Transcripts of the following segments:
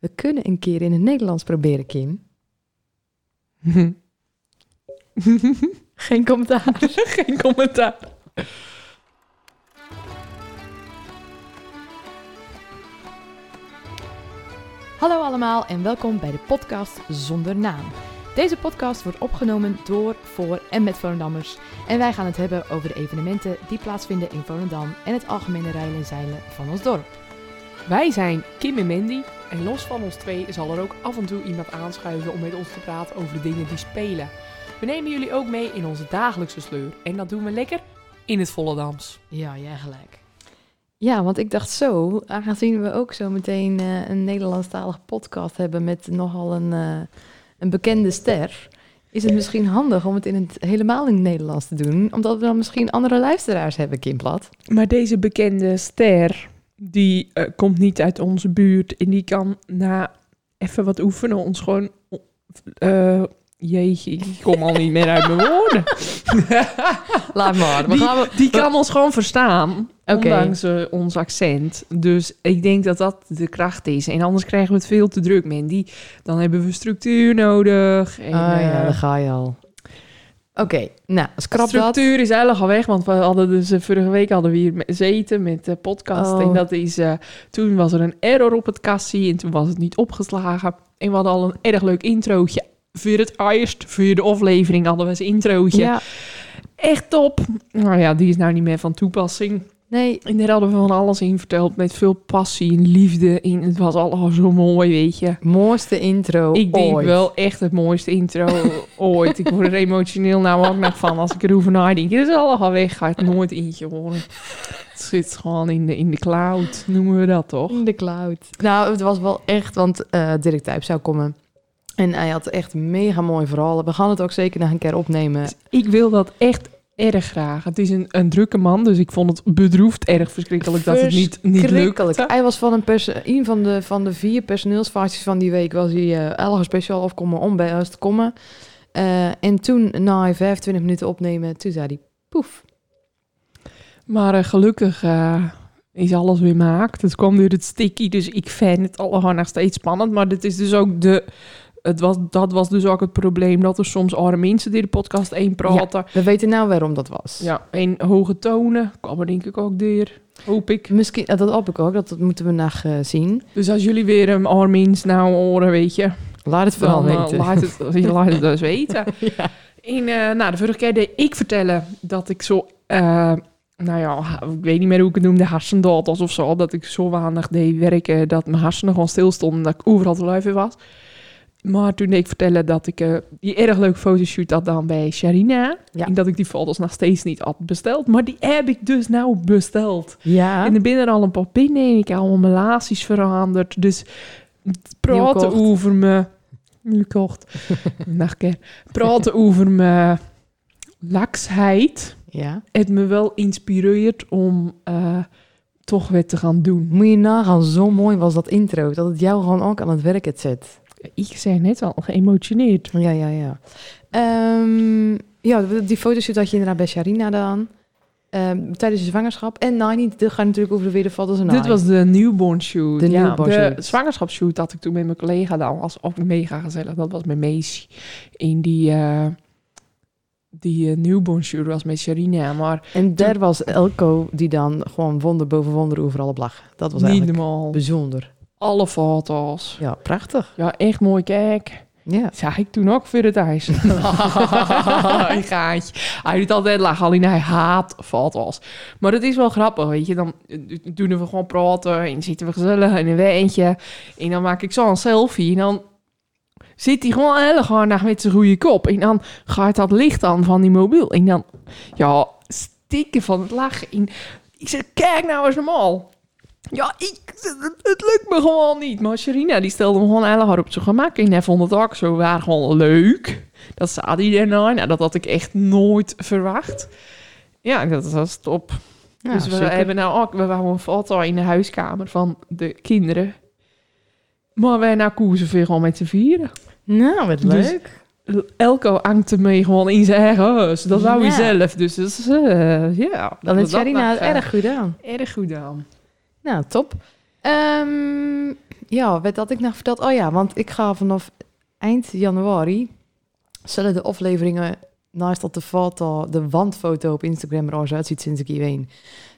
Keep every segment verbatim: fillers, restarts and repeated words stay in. We kunnen een keer in het Nederlands proberen, Kim. Geen commentaar. Geen commentaar. Hallo allemaal en welkom bij de podcast Zonder Naam. Deze podcast wordt opgenomen door, voor en met Volendammers. En wij gaan het hebben over de evenementen die plaatsvinden in Volendam en het algemene rijden en zeilen van ons dorp. Wij zijn Kim en Mandy en los van ons twee zal er ook af en toe iemand aanschuiven om met ons te praten over de dingen die spelen. We nemen jullie ook mee in onze dagelijkse sleur en dat doen we lekker in het Volendams. Ja, jij gelijk. Ja, want ik dacht zo, aangezien we ook zo meteen uh, een Nederlandstalige podcast hebben met nogal een, uh, een bekende ster, is het misschien handig om het, in het helemaal in het Nederlands te doen, omdat we dan misschien andere luisteraars hebben, Kim Plat. Maar deze bekende ster, die uh, komt niet uit onze buurt en die kan na even wat oefenen ons gewoon... Uh, Jeetje, ik kom al niet meer uit mijn woorden. Laat maar. We die, gaan we, die kan we, ons gewoon verstaan, okay. Ondanks uh, ons accent. Dus ik denk dat dat de kracht is. En anders krijgen we het veel te druk, Mandy. Dan hebben we structuur nodig. En, ah ja, uh, daar ga je al. Oké, okay, nou, scrap structuur dat. Structuur is eigenlijk al weg, want we hadden dus uh, vorige week hadden we hier gezeten met de uh, podcast. Oh. En dat is, uh, toen was er een error op het kassie en toen was het niet opgeslagen. En we hadden al een erg leuk introotje. Voor het eerst, voor de aflevering hadden we eens introotje. Ja. Echt top. Nou ja, die is nou niet meer van toepassing. Nee. En daar hadden we van alles in verteld. Met veel passie en liefde. En het was allemaal zo mooi, weet je. Mooiste intro Ik denk ooit. wel echt het mooiste intro ooit. Ik word er emotioneel nou ook nog van als ik erover nadenk. Dit is allemaal weg. Ga het nooit eentje horen. Het zit gewoon in de, in de cloud. Noemen we dat toch? In de cloud. Nou, het was wel echt, want uh, Dirk Tijp zou komen. En hij had echt mega mooi verhalen. We gaan het ook zeker nog een keer opnemen. Dus ik wil dat echt erg graag. Het is een, een drukke man, dus ik vond het bedroefd erg verschrikkelijk dat het niet, niet lukte. Hij was van een, perso- een van, de, van de vier personeelsfacties van die week... was hij uh, elke speciaal afkomen om bij ons te komen. Uh, en toen, na vijfentwintig minuten opnemen, toen zei hij poef. Maar uh, gelukkig... Uh... is alles weer maakt. Het kwam weer het sticky, dus ik vind het allemaal nog steeds spannend. Maar dit is dus ook de, het was, dat was dus ook het probleem dat er soms arme mensen die de podcast één praten. Ja, we weten nou waarom dat was. Ja, en hoge tonen kwam er denk ik ook door. Hoop ik. Misschien, dat hoop ik ook, dat, dat moeten we nog uh, zien. Dus als jullie weer een Armeens nou horen, weet je... Laat het vooral dan, weten. Uh, laat, het, laat het dus weten. Ja. En uh, nou, de vorige keer deed ik vertellen dat ik zo... Uh, Nou ja, ik weet niet meer hoe ik het noemde, hersendood of zo. Dat ik zo weinig deed werken dat mijn hersenen gewoon stilstonden. Dat ik overal te lui voor was. Maar toen deed ik vertellen dat ik uh, die erg leuke fotoshoot had dan bij Sharina. Ja. En dat ik die foto's nog steeds niet had besteld. Maar die heb ik dus nou besteld. Ja. En er binnen al een paar binnen en ik heb allemaal mijn laties veranderd. Dus praten over me... Nu kocht. Nog een keer. Praten over me... laksheid. Ja. Het me wel inspireert om uh, toch weer te gaan doen. Moet je nagaan, zo mooi was dat intro. Dat het jou gewoon ook aan het werk het zet. Ik zei net al, geëmotioneerd. Ja, ja, ja. Um, ja, die fotoshoot had je inderdaad bij Sharina gedaan. Um, tijdens je zwangerschap. En nou niet, dit gaat natuurlijk over weer de foto's en Dit was de newborn shoot. De, ja, newborn de shoot. Zwangerschapsshoot had ik toen met mijn collega gedaan. Was ook mega gezellig. Dat was met Macy. In die... Uh, Die uh, newborn shoot was met Sharina, maar... En daar toen... was Elko die dan gewoon wonder boven wonder overal op lag. Dat was niet eigenlijk normaal. Bijzonder. Alle foto's. Ja, prachtig. Ja, echt mooi, kijk. Ja. Zag ik toen ook voor het ijs. Een gaatje. Hij doet altijd laag, alleen hij haat foto's. Maar het is wel grappig, weet je. Dan doen we gewoon praten en zitten we gezellig in een wijntje. En dan maak ik zo een selfie en dan... zit hij gewoon helemaal naar met zijn goede kop. En dan gaat dat licht aan van die mobiel. En dan, ja, stikken van het lachen. En ik zeg, kijk nou eens normaal. Ja, ik, het, het lukt me gewoon niet. Maar Sharina, die stelde hem gewoon helemaal op zijn gemak. En hij vond het ook zo waar gewoon leuk. Dat zat hij daarna. Nou, dat had ik echt nooit verwacht. Ja, dat was top. Ja, dus we zeker. hebben nou ook we hebben een foto in de huiskamer van de kinderen. Maar wij nou koersen veel gewoon met z'n vieren. Nou, wat leuk. Dus Elko hangt ermee gewoon in zijn eigen huis. Dat wou hij zelf. Dus dat is, uh, yeah. Dan heeft Sharina het erg goed aan. Erg goed aan. Nou, top. Um, ja, wat had ik nog verteld? Oh ja, want ik ga vanaf eind januari... zullen de afleveringen naast dat de foto, de wandfoto op Instagram er oors uitziet sinds ik hier heen...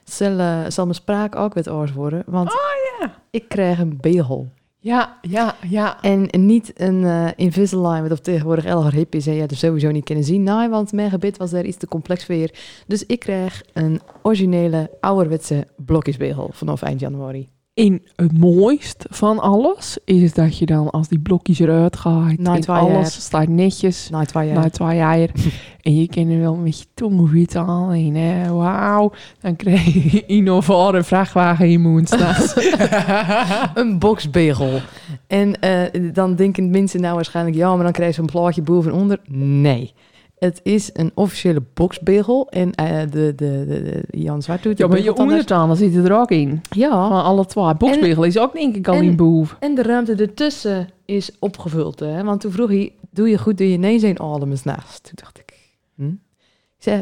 Zal, zal mijn spraak ook wat oors worden, want oh, yeah. ik krijg een behol. Ja, ja, ja. En niet een uh, Invisalign, wat op tegenwoordig elgar hip is en jij er sowieso niet kunnen zien. Nee, want mijn gebit was daar iets te complex voor. Dus ik krijg een originele, ouderwetse blokjesbegel vanaf eind januari. En het mooist van alles is dat je dan, als die blokjes eruit gaat, en alles staat netjes, na twee jaar, en je kan er wel een beetje tongwit aan, en eh, wauw, dan krijg je innovare vrachtwagen in Moenstads. Een boksbegel. En uh, dan denken mensen nou waarschijnlijk, ja, maar dan krijg je een plaatje bovenonder. Nee. Het is een officiële boksbegel en uh, de, de, de, de Jan Zwart doet... Ja, maar je ondertanden zit er ook in. Ja. Van alle twee. Boksbegel en, is ook denk ik al en, in boven. En de ruimte ertussen is opgevuld. Hè? Want toen vroeg hij, doe je goed, doe je nee zijn ademen naast. Toen dacht ik, hm? ik, zei,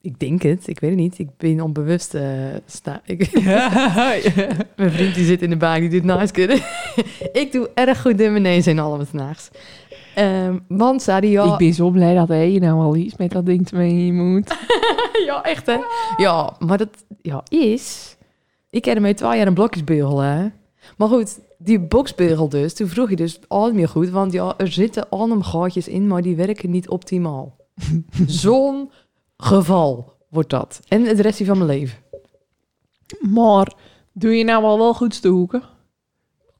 ik denk het, ik weet het niet. Ik ben onbewust... Uh, sta- ik ja, ja. Mijn vriend die zit in de baan, die doet naast kunnen. Ik doe erg goed in mijn nee zijn ademen naast. Um, want Sari, ja... Ik ben zo blij dat hij nou al iets met dat ding mee moet. Ja, echt hè? Ja, maar dat ja, is... Ik heb ermee twee jaar een blokjesbeugel, hè. Maar goed, die boksbeugel dus, toen vroeg je dus al niet meer goed, want ja, er zitten allemaal gaatjes in, maar die werken niet optimaal. Zo'n geval wordt dat. En het restje van mijn leven. Maar doe je nou al wel goed stoken?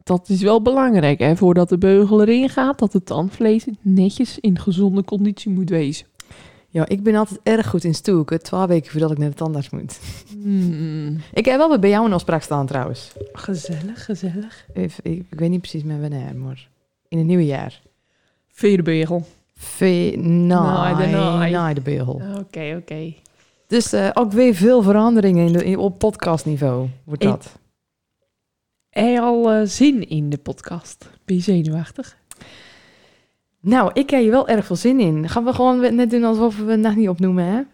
Dat is wel belangrijk, hè? Voordat de beugel erin gaat, dat het tandvlees netjes in gezonde conditie moet wezen. Ja, ik ben altijd erg goed in stoeken, twee weken voordat ik naar de tandarts moet. Mm. Ik heb wel wat bij jou een afspraak staan trouwens. Gezellig, gezellig. Even, ik, ik weet niet precies met wanneer, maar in het nieuwe jaar. Vier de beugel. Vier, nee, nee, nee de beugel. Oké, okay, oké. Okay. Dus uh, ook weer veel veranderingen in de, in, op podcastniveau wordt dat. Ik, Heb je al uh, zin in de podcast? Ben je zenuwachtig? Nou, ik heb je wel erg veel zin in. Gaan we gewoon net doen alsof we het nog niet opnoemen, hè? We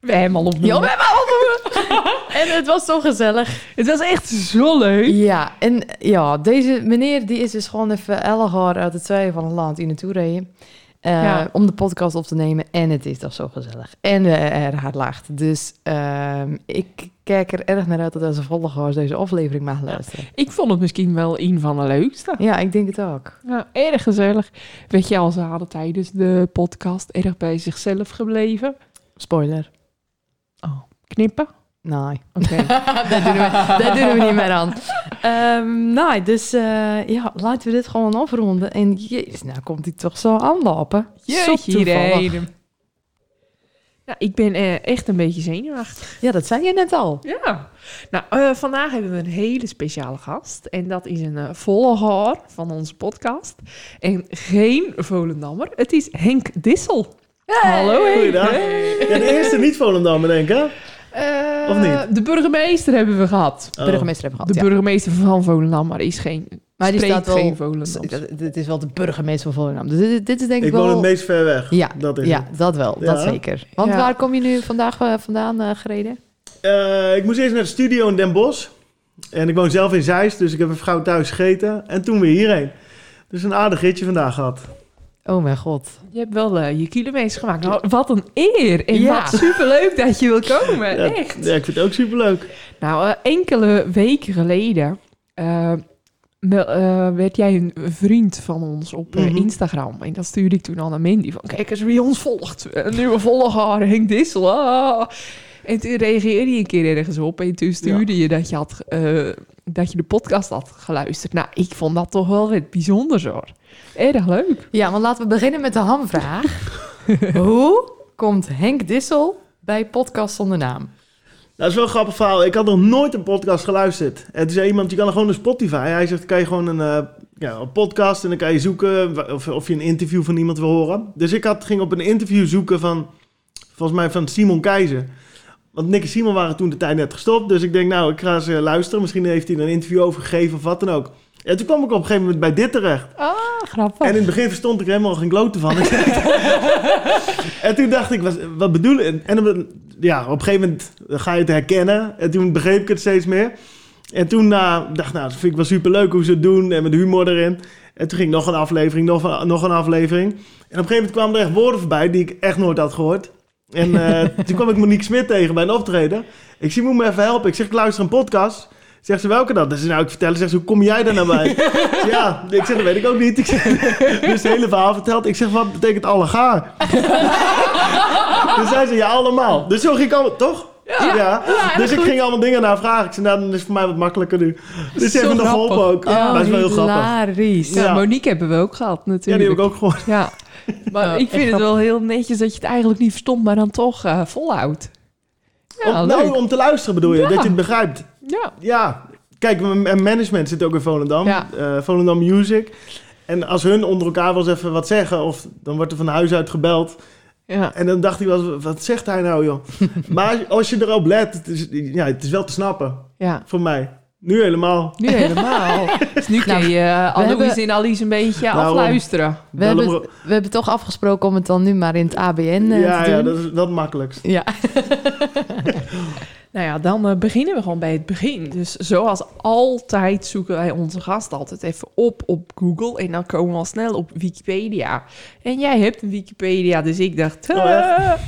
hebben hem al opnoemen. Ja, we hebben hem al opnoemen. En het was zo gezellig. Het was echt zo leuk. Ja, en ja, deze meneer die is dus gewoon even ellegaar uit het zuiden van het land in naartoe rijden. Uh, ja. Om de podcast op te nemen. En het is toch zo gezellig. En uh, er hard lacht. Dus uh, ik kijk er erg naar uit dat onze vollegoars deze aflevering mag luisteren. Ja, ik vond het misschien wel een van de leukste. Ja, ik denk het ook. Ja, erg gezellig. Weet je al, ze hadden tijdens de podcast erg bij zichzelf gebleven. Spoiler. Oh, knippen? Nee. Oké. Okay. dat, dat doen we niet meer aan. Um, nou, dus uh, ja, laten we dit gewoon afronden. En jezus, nou komt hij toch zo aanlopen. Jeetje, reden. Nou, ik ben uh, echt een beetje zenuwachtig. Ja, dat zei je net al. Ja. Nou, uh, vandaag hebben we een hele speciale gast. En dat is een uh, vollegoar van onze podcast. En geen Volendammer. Het is Henk Dissel. Hey. Hallo, Henk. Goeiedag. Hey. Ja, de eerste niet-Volendammer, denk ik, hè? Uh, of niet? De burgemeester hebben we gehad. Oh. Burgemeester hebben we gehad, de burgemeester ja. van Volendam, maar is geen... Maar die staat wel... geen Volendam. Het is wel de burgemeester van Volendam. Dus dit, dit is denk ik, ik wel... Ik woon het meest ver weg. Ja, dat, is ja, dat wel. Ja. Dat zeker. Want ja. waar kom je nu vandaag uh, vandaan uh, gereden? Uh, ik moest eerst naar de studio in Den Bosch. En ik woon zelf in Zeist, dus ik heb even gauw thuis gegeten. En toen weer hierheen. Dus een aardig ritje vandaag gehad. Oh mijn god. Je hebt wel uh, je kilometers gemaakt. Nou, wat een eer. En ja. wat superleuk dat je wil komen. Ja, echt. Ja, ik vind het ook superleuk. Nou, uh, enkele weken geleden uh, me, uh, werd jij een vriend van ons op uh, mm-hmm. Instagram. En dat stuurde ik toen al naar Mandy. Van, kijk eens wie ons volgt. Een nieuwe volger, Henk Dissel. Ah. En toen reageerde je een keer ergens op. En toen stuurde ja. je dat je, had, uh, dat je de podcast had geluisterd. Nou, ik vond dat toch wel het bijzonder zo. Erg leuk. Ja, want laten we beginnen met de hamvraag. Hoe komt Henk Dissel bij Podcast Zonder Naam? Dat is wel een grappig verhaal. Ik had nog nooit een podcast geluisterd. En toen zei iemand, je kan er gewoon een Spotify. Hij zegt, kan je gewoon een, uh, ja, een podcast en dan kan je zoeken of, of je een interview van iemand wil horen. Dus ik had, ging op een interview zoeken van, volgens mij van Simon Keizer. Want Nick en Simon waren toen de tijd net gestopt. Dus ik denk, nou, ik ga eens uh, luisteren. Misschien heeft hij er een interview over gegeven of wat dan ook. En toen kwam ik op een gegeven moment bij dit terecht. Ah, grappig. En in het begin verstond ik er helemaal geen klote van. En toen dacht ik, wat, wat bedoel je? En dan, ja, op een gegeven moment ga je het herkennen. En toen begreep ik het steeds meer. En toen uh, dacht ik, nou, dat vind ik wel superleuk hoe ze het doen en met humor erin. En toen ging nog een aflevering, nog een, nog een aflevering. En op een gegeven moment kwamen er echt woorden voorbij die ik echt nooit had gehoord. En uh, toen kwam ik Monique Smit tegen bij een optreden. Ik zie, moet me even helpen. Ik zeg, ik luister een podcast. Zegt ze, welke dan? Dus nou, ik vertel, zegt ze, hoe kom jij daar nou bij? Ja, ik zeg, dat weet ik ook niet. Ik zeg, dus de hele verhaal verteld. Ik zeg, wat betekent allegaar? Dus zij zei, ja, allemaal. Dus zo ging ik allemaal, toch? Ja, ja. ja dus ik goed. ging allemaal dingen naar vragen. Ik zei, nou, dan is het voor mij wat makkelijker nu. Dus ze hebben nog geholpen ook. Oh, ja, dat is wel heel grappig. Ja. Ja, Monique hebben we ook gehad, natuurlijk. Ja, die heb ik ook gehoord. Ja. Maar oh, ik vind het wel heel netjes dat je het eigenlijk niet verstond, maar dan toch uh, volhoudt. Ja, om, nou, om te luisteren bedoel je, ja. dat je het begrijpt. Ja. ja. Kijk, en management zit ook in Volendam. Ja. Uh, Volendam Music. En als hun onder elkaar wel eens even wat zeggen, of dan wordt er van huis uit gebeld. Ja. En dan dacht ik wel, wat zegt hij nou, joh? Maar als je erop let, het is, ja, het is wel te snappen. Ja. Voor mij. Nu helemaal. Nu helemaal. Dus nu kun je nou, uh, Annelies en Alice een beetje nou, afluisteren. We hebben, het, we hebben toch afgesproken om het dan nu maar in het A B N uh, ja, te doen. Ja, dat is dat makkelijkst. Ja. Nou ja, dan uh, beginnen we gewoon bij het begin. Dus zoals altijd zoeken wij onze gast altijd even op op Google. En dan komen we al snel op Wikipedia. En jij hebt een Wikipedia, dus ik dacht... Oh, ja.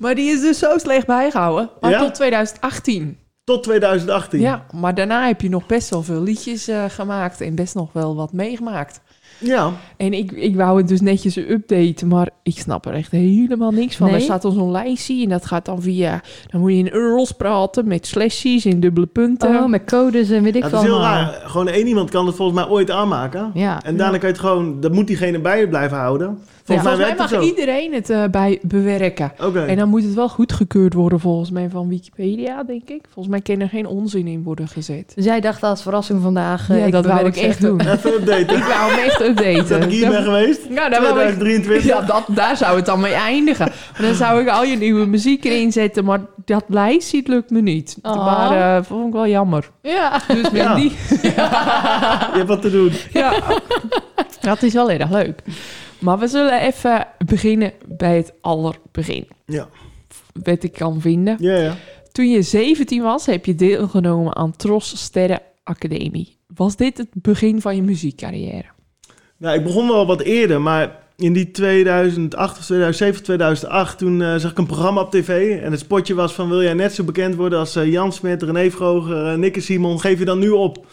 Maar die is dus zo slecht bijgehouden. Maar ja? Tot twintig achttien... Tot twintig achttien. Ja, maar daarna heb je nog best wel veel liedjes uh, gemaakt en best nog wel wat meegemaakt. Ja. En ik, ik wou het dus netjes updaten, maar ik snap er echt helemaal niks van. Nee? Er staat al zo'n lijstje en dat gaat dan via... Dan moet je in URL's praten met slashjes en dubbele punten. Oh, met codes en weet ik veel. Ja, dat is heel raar. Gewoon één iemand kan het volgens mij ooit aanmaken. Ja. En daarna kan je het gewoon... Dat moet diegene bij je blijven houden. Volgens, ja, mij, volgens mij mag het iedereen het uh, bij bewerken. Okay. En dan moet het wel goedgekeurd worden volgens mij van Wikipedia, denk ik. Volgens mij kan er geen onzin in worden gezet. Dus jij dacht als verrassing vandaag... Uh, ja, ik dat wou ik echt doen. Even updaten. Ik wou hem echt updaten. Dat ik hier ben geweest. Ja, twintig drieëntwintig. Ja, dat, daar zou het dan mee eindigen. Maar dan zou ik al je nieuwe muziek erin zetten. Maar dat lijstje lukt me niet. Oh. Maar uh, vond ik wel jammer. Ja. Dus met ja. die... Ja. Je hebt wat te doen. Ja. Dat is wel heel erg leuk. Maar we zullen even beginnen bij het allerbegin. Ja. Wat ik kan vinden. Ja, ja. Toen je zeventien was, heb je deelgenomen aan Tros Sterren Academie. Was dit het begin van je muziekcarrière? Nou, ik begon wel wat eerder, maar in die tweeduizend acht of tweeduizend zeven, tweeduizend acht... toen uh, zag ik een programma op tv en het spotje was van... wil jij net zo bekend worden als uh, Jan Smit, René Froger, uh, Nick en Simon... geef je dan nu op.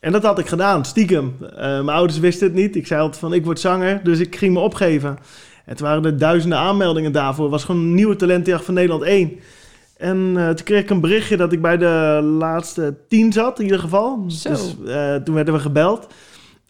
En dat had ik gedaan, stiekem. Uh, mijn ouders wisten het niet. Ik zei altijd van, ik word zanger, dus ik ging me opgeven. En toen waren er duizenden aanmeldingen daarvoor. Het was gewoon een nieuwe talentenjacht van Nederland één. En uh, toen kreeg ik een berichtje dat ik bij de laatste tien zat, in ieder geval. Zo. Dus uh, toen werden we gebeld.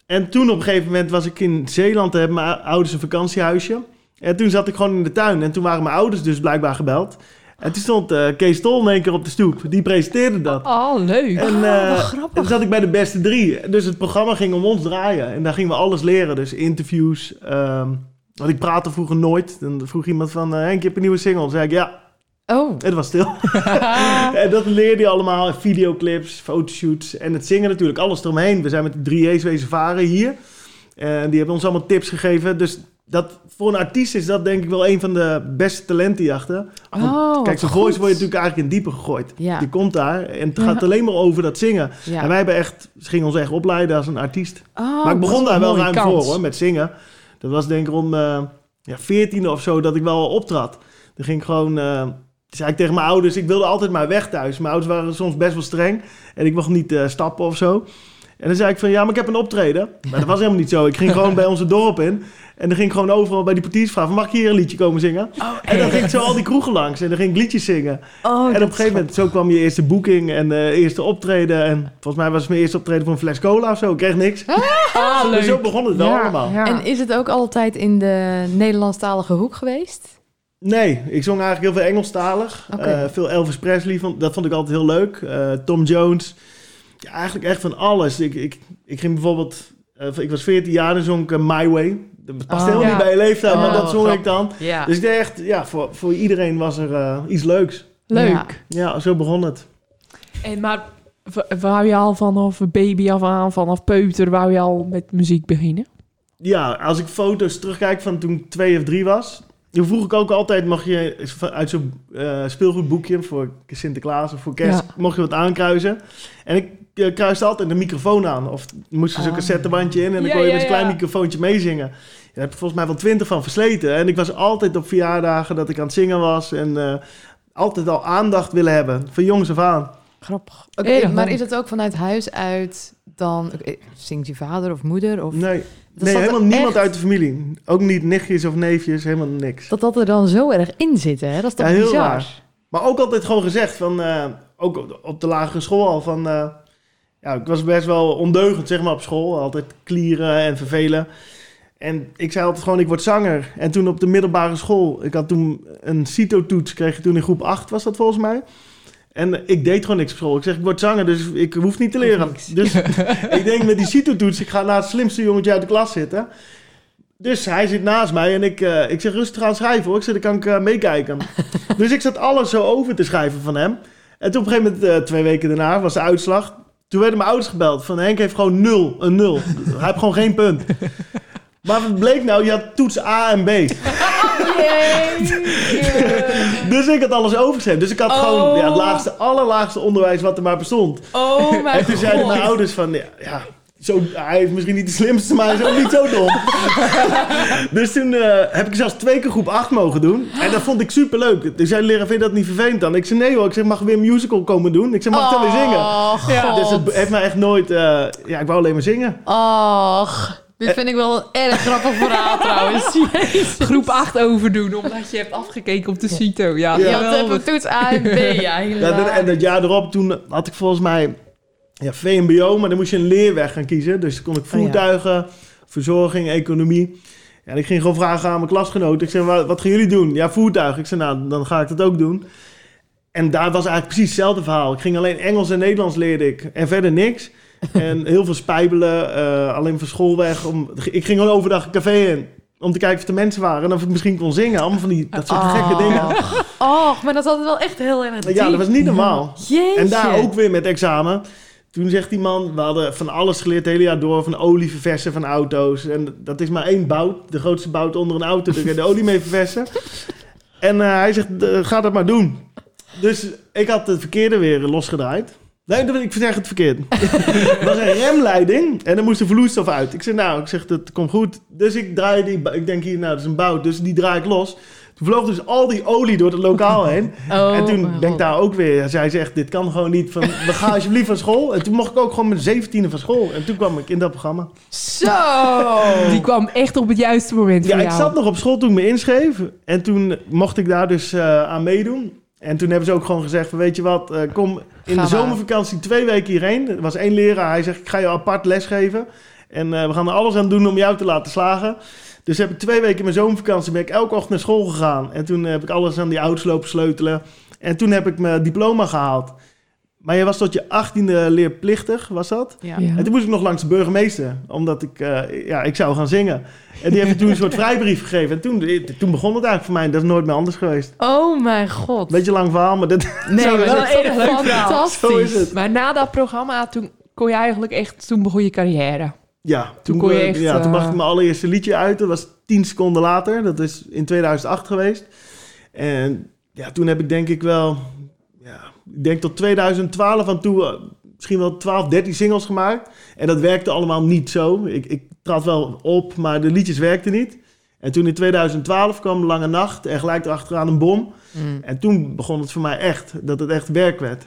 En toen op een gegeven moment was ik in Zeeland, daar hebben mijn ouders een vakantiehuisje. En toen zat ik gewoon in de tuin. En toen waren mijn ouders dus blijkbaar gebeld. En toen stond uh, Kees Tol in één keer op de stoep. Die presenteerde dat. Oh, leuk. En, uh, oh, wat grappig. En toen zat ik bij de beste drie. Dus het programma ging om ons draaien. En daar gingen we alles leren. Dus interviews. Um, want ik praatte vroeger nooit. Dan vroeg iemand van, uh, Henk, je hebt een nieuwe single. Dan zei ik, ja. Oh. En het was stil. En dat leerde je allemaal. Videoclips, fotoshoots. En het zingen natuurlijk. Alles eromheen. We zijn met de drie E's wezen varen hier. En die hebben ons allemaal tips gegeven. Dus... Dat, voor een artiest is dat denk ik wel een van de beste talentenjachten. Oh, kijk, zo'n voice word je natuurlijk eigenlijk in diepe gegooid. Ja. Die komt daar en het gaat ja. alleen maar over dat zingen. Ja. En wij hebben echt, ze gingen ons echt opleiden als een artiest. Oh, maar ik begon daar wel ruim kans. voor hoor, met zingen. Dat was denk ik rond uh, ja, veertien of zo dat ik wel optrad. Dan ging ik gewoon, uh, zei ik tegen mijn ouders, ik wilde altijd maar weg thuis. Mijn ouders waren soms best wel streng en ik mocht niet uh, stappen of zo. En dan zei ik van, ja, maar ik heb een optreden. Maar dat was helemaal niet zo. Ik ging gewoon bij onze dorp in. En dan ging ik gewoon overal bij die portiers vragen... mag ik hier een liedje komen zingen? Oh, en dan ging ik zo al die kroegen langs. En dan ging ik liedjes zingen. Oh, en op een gegeven schat. moment, zo kwam je eerste boeking... en uh, eerste optreden. En volgens mij was het mijn eerste optreden voor een fles cola of zo. Ik kreeg niks. Ah, dus leuk. Zo begon het wel ja, allemaal. Ja. En is het ook altijd in de Nederlandstalige hoek geweest? Nee, ik zong eigenlijk heel veel Engelstalig. Okay. Uh, veel Elvis Presley, vond, dat vond ik altijd heel leuk. Uh, Tom Jones... Ja, eigenlijk echt van alles. Ik, ik, ik ging bijvoorbeeld... Uh, ik was veertien jaar en zong ik uh, My Way. Dat past oh, helemaal ja. niet bij je leeftijd, oh, maar dat zong grap. ik dan. Ja. Dus ik dacht echt, ja, voor, voor iedereen was er uh, iets leuks. Leuk. Ja. ja, zo begon het. En maar wou je al vanaf baby af aan, vanaf peuter, wou je al met muziek beginnen? Ja, als ik foto's terugkijk van toen ik twee of drie was... Toen vroeg ik ook altijd, mag je uit zo'n uh, speelgoedboekje voor Sinterklaas of voor kerst... Ja. mocht je wat aankruisen. En ik kruiste altijd de microfoon aan. Of moesten ze ah. een cassettebandje in en dan ja, kon je ja, met een ja. klein microfoontje meezingen. Daar heb ik volgens mij wel twintig van versleten. En ik was altijd op verjaardagen dat ik aan het zingen was. En uh, altijd al aandacht willen hebben. Van jongs af aan. Grappig. Okay, hey, maar is het ook vanuit huis uit dan... Okay, zingt je vader of moeder? Of, nee, nee helemaal niemand echt... uit de familie. Ook niet nichtjes of neefjes. Helemaal niks. Dat dat er dan zo erg in zit, hè? Dat is toch ja, heel bizar. Raar. Maar ook altijd gewoon gezegd van... Uh, ook op de lagere school al van... Uh, ja, ik was best wel ondeugend, zeg maar, op school. Altijd klieren en vervelen. En ik zei altijd gewoon, ik word zanger. En toen op de middelbare school... Ik had toen een C I T O-toets, kreeg je toen in groep acht, was dat volgens mij. En ik deed gewoon niks op school. Ik zeg, ik word zanger, dus ik hoef niet te leren. Dus ik denk, met die C I T O-toets, ik ga naar het slimste jongetje uit de klas zitten. Dus hij zit naast mij en ik, uh, ik zeg, rustig aan schrijven hoor. Ik zeg, dan kan ik uh, meekijken. Dus ik zat alles zo over te schrijven van hem. En toen op een gegeven moment, uh, twee weken daarna, was de uitslag. Toen werden mijn ouders gebeld van, Henk heeft gewoon nul, een nul. Hij heeft gewoon geen punt. Maar wat bleek nou? Je had toets A en B. Oh, yeah. Dus ik had alles overgeschreven. Dus ik had oh. gewoon ja, het laagste, allerlaagste onderwijs wat er maar bestond. Oh mijn god. En toen zeiden mijn ouders van... Ja, ja, zo, hij is misschien niet de slimste, maar hij is ook niet zo dom. Dus toen uh, heb ik zelfs twee keer groep acht mogen doen. En dat vond ik superleuk. Dus zei de leraar, vind je dat niet vervelend dan? Ik zei, nee hoor. Ik zeg, mag ik weer een musical komen doen? Ik zeg, mag ik dan weer zingen? Oh, ja, dus het heeft mij echt nooit... Uh, ja, ik wou alleen maar zingen. Ach... Dit vind ik wel een erg grappig verhaal trouwens. Jezus. Groep acht overdoen, omdat je hebt afgekeken op de C I T O. Ja, ja. Je had een toets A en B. Ja, ja, en dat jaar erop, toen had ik volgens mij ja, V M B O, maar dan moest je een leerweg gaan kiezen. Dus kon ik voertuigen, oh, ja. verzorging, economie. En ja, ik ging gewoon vragen aan mijn klasgenoten. Ik zei, wat, wat gaan jullie doen? Ja, voertuigen. Ik zei, nou, dan ga ik dat ook doen. En daar was eigenlijk precies hetzelfde verhaal. Ik ging alleen Engels en Nederlands leerde ik en verder niks. En heel veel spijbelen, uh, alleen van school weg. Om, ik ging gewoon overdag een café in om te kijken of er mensen waren en of ik misschien kon zingen. Allemaal van die, dat soort oh. gekke dingen. Oh, maar dat had het wel echt heel erg diep. Ja, dat was niet normaal. Jeetje. En daar ook weer met examen. Toen zegt die man, we hadden van alles geleerd het hele jaar door. Van olie verversen van auto's. En dat is maar één bout. De grootste bout onder een auto. Daar kun je de olie mee verversen. En uh, hij zegt, uh, ga dat maar doen. Dus ik had het verkeerde weer losgedraaid. Nee, ik zeg het verkeerd. Het was een remleiding en dan moest de vloeistof uit. Ik zei, nou, ik zeg, dat komt goed. Dus ik draai die, ik denk hier, nou, dat is een bout, dus die draai ik los. Toen vloog dus al die olie door het lokaal heen. Oh, en toen ben ik daar ook weer, zij zegt, dit kan gewoon niet, van, we gaan alsjeblieft van school. En toen mocht ik ook gewoon met zeventiende van school. En toen kwam ik in dat programma. Zo! Die kwam echt op het juiste moment voor ja, jou. Ik zat nog op school toen ik me inschreef. En toen mocht ik daar dus uh, aan meedoen. En toen hebben ze ook gewoon gezegd van, weet je wat, uh, kom in gaan de zomervakantie twee weken hierheen. Er was één leraar, hij zegt, ik ga je apart lesgeven. En uh, we gaan er alles aan doen om jou te laten slagen. Dus heb ik twee weken in mijn zomervakantie, ben ik elke ochtend naar school gegaan. En toen heb ik alles aan die ouders lopen sleutelen. En toen heb ik mijn diploma gehaald. Maar je was tot je achttiende leerplichtig, was dat? Ja. Ja. En toen moest ik nog langs de burgemeester, omdat ik, uh, ja, ik zou gaan zingen. En die heeft me toen een soort vrijbrief gegeven. En toen, toen begon het eigenlijk voor mij. Dat is nooit meer anders geweest. Oh mijn god. Beetje lang verhaal, maar dat... Nee, zo, maar dat is echt fantastisch. Zo is het. Maar na dat programma, toen kon je eigenlijk echt... Toen begon je carrière. Ja, toen, toen, kon je echt, ja, toen bracht ik mijn allereerste liedje uit. Dat was tien seconden later. Dat is in tweeduizend acht geweest. En ja, toen heb ik denk ik wel... Ja, ik denk tot tweeduizend twaalf aan toe misschien wel twaalf, dertien singles gemaakt. En dat werkte allemaal niet zo. Ik, ik trad wel op, maar de liedjes werkten niet. En toen in tweeduizend twaalf kwam Lange Nacht en gelijk erachteraan Een Bom. Mm. En toen begon het voor mij echt, dat het echt werk werd.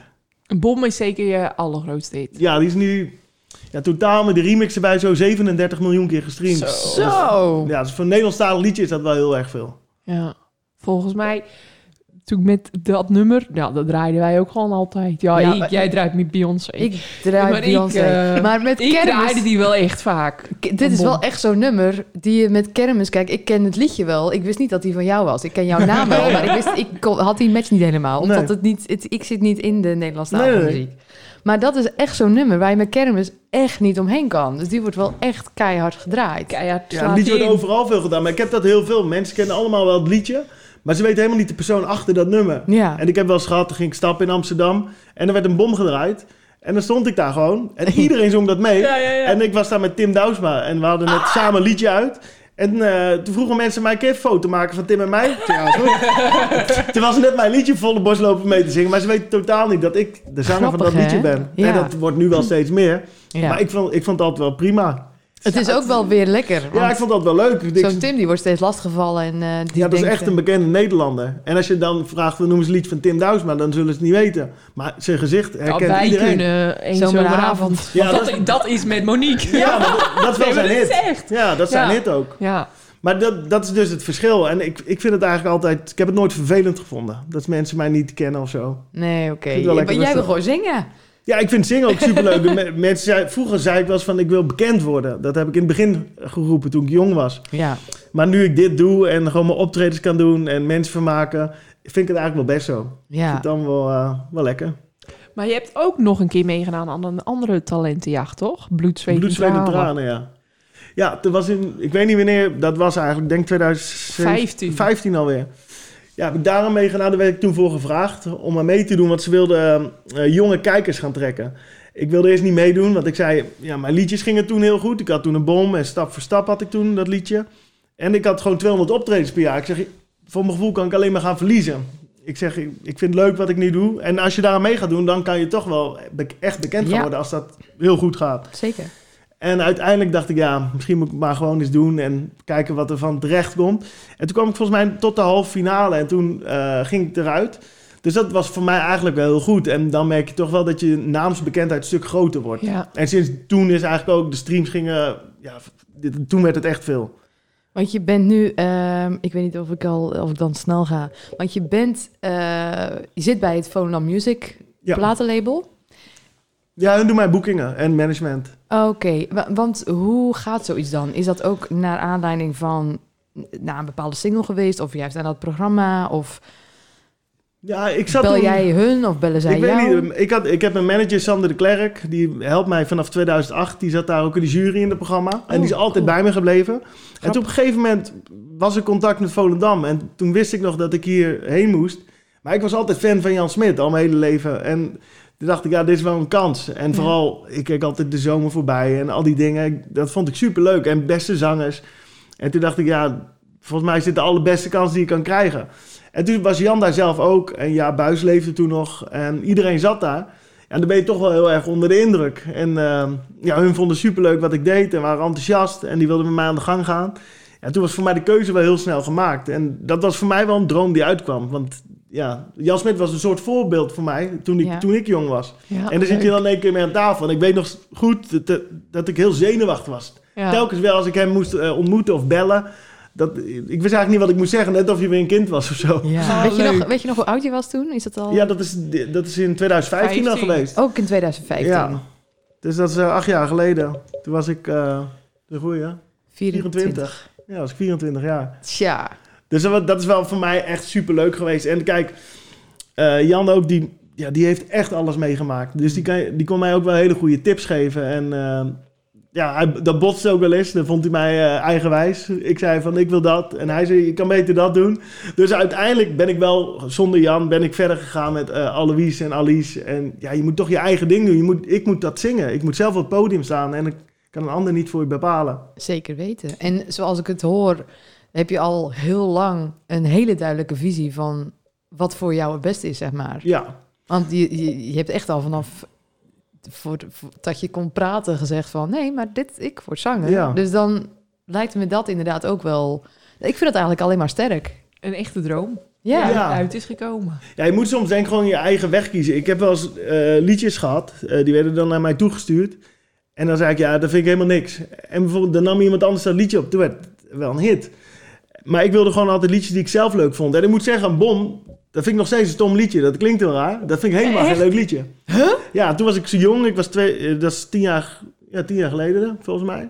Een Bom is zeker je allergrootste hit. Ja, die is nu ja, totaal met de remix erbij zo zevenendertig miljoen keer gestreamd. Zo! zo. Ja, dus voor een Nederlandstalig liedje is dat wel heel erg veel. Ja, volgens mij... Toen met dat nummer, nou, dat draaiden wij ook gewoon altijd. Ja, ja ik, jij draait met Beyoncé. Ik draai met Beyoncé. Uh, maar met ik kermis... draaide die wel echt vaak. K- dit Een is bom. Wel echt zo'n nummer die je met kermis... Kijk, ik ken het liedje wel. Ik wist niet dat die van jou was. Ik ken jouw naam wel, maar ik, wist, ik kon, had die match niet helemaal. Omdat nee. het niet, het, ik zit niet in de Nederlandstalige nee. muziek. Maar dat is echt zo'n nummer waar je met kermis echt niet omheen kan. Dus die wordt wel echt keihard gedraaid. Keihard ja, het liedje in. Wordt overal veel gedaan, maar ik heb dat heel veel. Mensen kennen allemaal wel het liedje... Maar ze weten helemaal niet de persoon achter dat nummer. Ja. En ik heb wel eens gehad, toen ging ik stappen in Amsterdam... en er werd een bom gedraaid. En dan stond ik daar gewoon. En iedereen zong dat mee. Ja, ja, ja. En ik was daar met Tim Douwsma. En we hadden net ah. samen een liedje uit... En uh, toen vroegen mensen mij, kun je een foto maken van Tim en mij? Ja, toen was ze net mijn liedje volle borst lopen mee te zingen. Maar ze weten totaal niet dat ik de zanger Grappig, van dat liedje hè? ben. Ja. En dat wordt nu wel steeds meer. Ja. Maar ik vond, ik vond dat wel prima. Het ja, is ook wel weer lekker. Ja, ik vond dat wel leuk. Zo'n Tim die wordt steeds lastiggevallen. En, uh, die ja, dat is echt een bekende Nederlander. En als je dan vraagt, noem eens een lied van Tim Douwsma, dan zullen ze het niet weten. Maar zijn gezicht herkent ja, wij iedereen. Wij kunnen zomeravond. Ja, dat, dat is met Monique. Ja, dat, dat is wel nee, zijn hit. Echt. Ja, dat is ja. zijn hit ook. Ja. Maar dat, dat is dus het verschil. En ik, ik vind het eigenlijk altijd... Ik heb het nooit vervelend gevonden. Dat mensen mij niet kennen of zo. Nee, oké. Okay. Maar jij wil gewoon zingen. Ja, ik vind zingen ook superleuk. Mensen zei, vroeger zei ik wel eens van, ik wil bekend worden. Dat heb ik in het begin geroepen toen ik jong was. Ja. Maar nu ik dit doe en gewoon mijn optredens kan doen en mensen vermaken, vind ik het eigenlijk wel best zo. Ja. Ik vind het dan wel, uh, wel lekker. Maar je hebt ook nog een keer meegedaan aan een andere talentenjacht, toch? Bloed, zweet en tranen. Bloed, zweet en tranen, ja. Ja, dat was in, ik weet niet wanneer, dat was eigenlijk, denk twintig vijftien alweer. Ja, heb ik daarom meegedaan. Daar werd ik toen voor gevraagd om maar mee te doen, want ze wilden uh, jonge kijkers gaan trekken. Ik wilde eerst niet meedoen, want ik zei, ja, mijn liedjes gingen toen heel goed. Ik had toen Een Bom en Stap voor Stap had ik toen, dat liedje. En ik had gewoon tweehonderd optredens per jaar. Ik zeg, voor mijn gevoel kan ik alleen maar gaan verliezen. Ik zeg, ik vind het leuk wat ik nu doe. En als je daar mee gaat doen, dan kan je toch wel echt bekend gaan ja. worden als dat heel goed gaat. Zeker. En uiteindelijk dacht ik, ja, misschien moet ik het maar gewoon eens doen en kijken wat er van terecht komt. En toen kwam ik volgens mij tot de halve finale en toen uh, ging ik eruit. Dus dat was voor mij eigenlijk wel heel goed. En dan merk je toch wel dat je naamsbekendheid een stuk groter wordt. Ja. En sinds toen is eigenlijk ook de streams gingen, ja, toen werd het echt veel. Want je bent nu, uh, ik weet niet of ik al, of ik dan snel ga. Want je bent, uh, je zit bij het Volendam Music ja. platenlabel. Ja, hun doen mijn boekingen en management. Oké, okay, want hoe gaat zoiets dan? Is dat ook naar aanleiding van nou, een bepaalde single geweest? Of jij hebt aan dat programma? Of ja, ik zat bel toen, jij hun of bellen zij ik jou? Weet niet, ik, had, ik heb een manager, Sander de Klerk. Die helpt mij vanaf tweeduizend acht. Die zat daar ook in de jury in het programma. Oh, en die is altijd cool. bij me gebleven. Grap. En toen op een gegeven moment was er contact met Volendam. En toen wist ik nog dat ik hierheen moest. Maar ik was altijd fan van Jan Smit al mijn hele leven. En toen dacht ik, ja, dit is wel een kans. En vooral, ja. ik keek altijd De Zomer voorbij en al die dingen. Dat vond ik superleuk. En beste zangers. En toen dacht ik, ja, volgens mij is dit de allerbeste kans die je kan krijgen. En toen was Jan daar zelf ook. En ja, Buis leefde toen nog. En iedereen zat daar. En dan ben je toch wel heel erg onder de indruk. En uh, ja, hun vonden superleuk wat ik deed. En waren enthousiast. En die wilden met mij aan de gang gaan. En toen was voor mij de keuze wel heel snel gemaakt. En dat was voor mij wel een droom die uitkwam. Want ja, Jan Smit was een soort voorbeeld voor mij toen ik, ja. toen ik jong was. Ja, en dan leuk. Zit je dan een keer mee aan tafel. En ik weet nog goed dat, dat ik heel zenuwachtig was. Ja. Telkens wel als ik hem moest uh, ontmoeten of bellen. Dat, ik wist eigenlijk niet wat ik moest zeggen. Net of je weer een kind was of zo. Ja. Ah, weet, je nog, weet je nog hoe oud je was toen? Is dat al... Ja, dat is, dat is in twintig vijftien al geweest. Ook in twintig vijftien. Ja. Dus dat is uh, acht jaar geleden. Toen was ik... Uh, de goeie, hè? vierentwintig. vierentwintig. Ja, was ik vierentwintig jaar. Tja. Dus dat is wel voor mij echt superleuk geweest. En kijk, uh, Jan ook, die, ja, die heeft echt alles meegemaakt. Dus die, kan, die kon mij ook wel hele goede tips geven. En uh, ja, hij, dat botste ook wel eens. Dan vond hij mij uh, eigenwijs. Ik zei van, ik wil dat. En hij zei, je kan beter dat doen. Dus uiteindelijk ben ik wel, zonder Jan, ben ik verder gegaan met uh, Aloïs en Alice. En ja, je moet toch je eigen ding doen. Je moet, ik moet dat zingen. Ik moet zelf op het podium staan. En ik kan een ander niet voor je bepalen. Zeker weten. En zoals ik het hoor, heb je al heel lang een hele duidelijke visie van wat voor jou het beste is, zeg maar. Ja. Want je, je, je hebt echt al vanaf voor, voor, dat je kon praten gezegd van, nee, maar dit, ik word zanger. Ja. Dus dan lijkt me dat inderdaad ook wel... Ik vind het eigenlijk alleen maar sterk. Een echte droom. Ja, ja. Uit is gekomen. Ja, je moet soms denk gewoon je eigen weg kiezen. Ik heb wel eens uh, liedjes gehad, uh, die werden dan naar mij toegestuurd. En dan zei ik, ja, dat vind ik helemaal niks. En bijvoorbeeld, dan nam iemand anders dat liedje op. Toen werd het wel een hit. Maar ik wilde gewoon altijd liedjes die ik zelf leuk vond. En ik moet zeggen, Een Bom, dat vind ik nog steeds een stom liedje. Dat klinkt wel raar. Dat vind ik helemaal Echt? geen leuk liedje. Huh? Ja, toen was ik zo jong. Ik was twee, dat is tien jaar, ja, tien jaar geleden, volgens mij.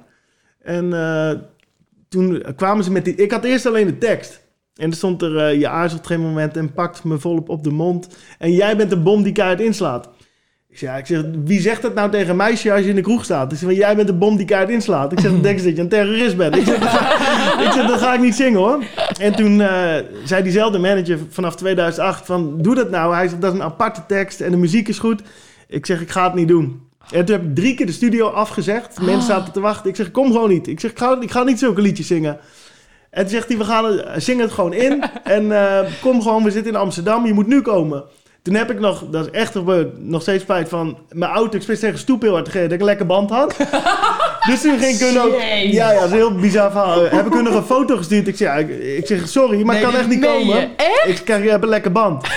En uh, toen kwamen ze met die... Ik had eerst alleen de tekst. En er stond er, uh, je aarzelt geen moment en pakt me volop op de mond. En jij bent de bom die keihard inslaat. Ik zeg, ja, ik zeg, wie zegt dat nou tegen een meisje als je in de kroeg staat? Ik zeg, jij bent de bom die keihard inslaat. Ik zeg, dan denk ze dat je een terrorist bent. Ik zeg, dat ga, ik, zeg, dat ga ik niet zingen, hoor. En toen uh, zei diezelfde manager vanaf tweeduizend acht van, doe dat nou. Hij zegt, dat is een aparte tekst en de muziek is goed. Ik zeg, ik ga het niet doen. En toen heb ik drie keer de studio afgezegd. Mensen ah. zaten te wachten. Ik zeg, kom gewoon niet. Ik zeg, ik ga, ik ga niet zulke liedjes zingen. En toen zegt hij, we gaan zingen het gewoon in. En uh, kom gewoon, we zitten in Amsterdam. Je moet nu komen. Toen heb ik nog, dat is echt gebeurd, nog steeds spijt van... Mijn auto, ik spits tegen stoep heel hard gegeven dat ik een lekker band had. Dus toen ging ik hun ook... Ja, ja, dat is een heel bizar verhaal. Heb ik hun nog een foto gestuurd. Ik zeg, ja, ik, ik zeg sorry, maar nee, ik kan echt niet komen. Echt? Ik krijg, je hebt een lekker band.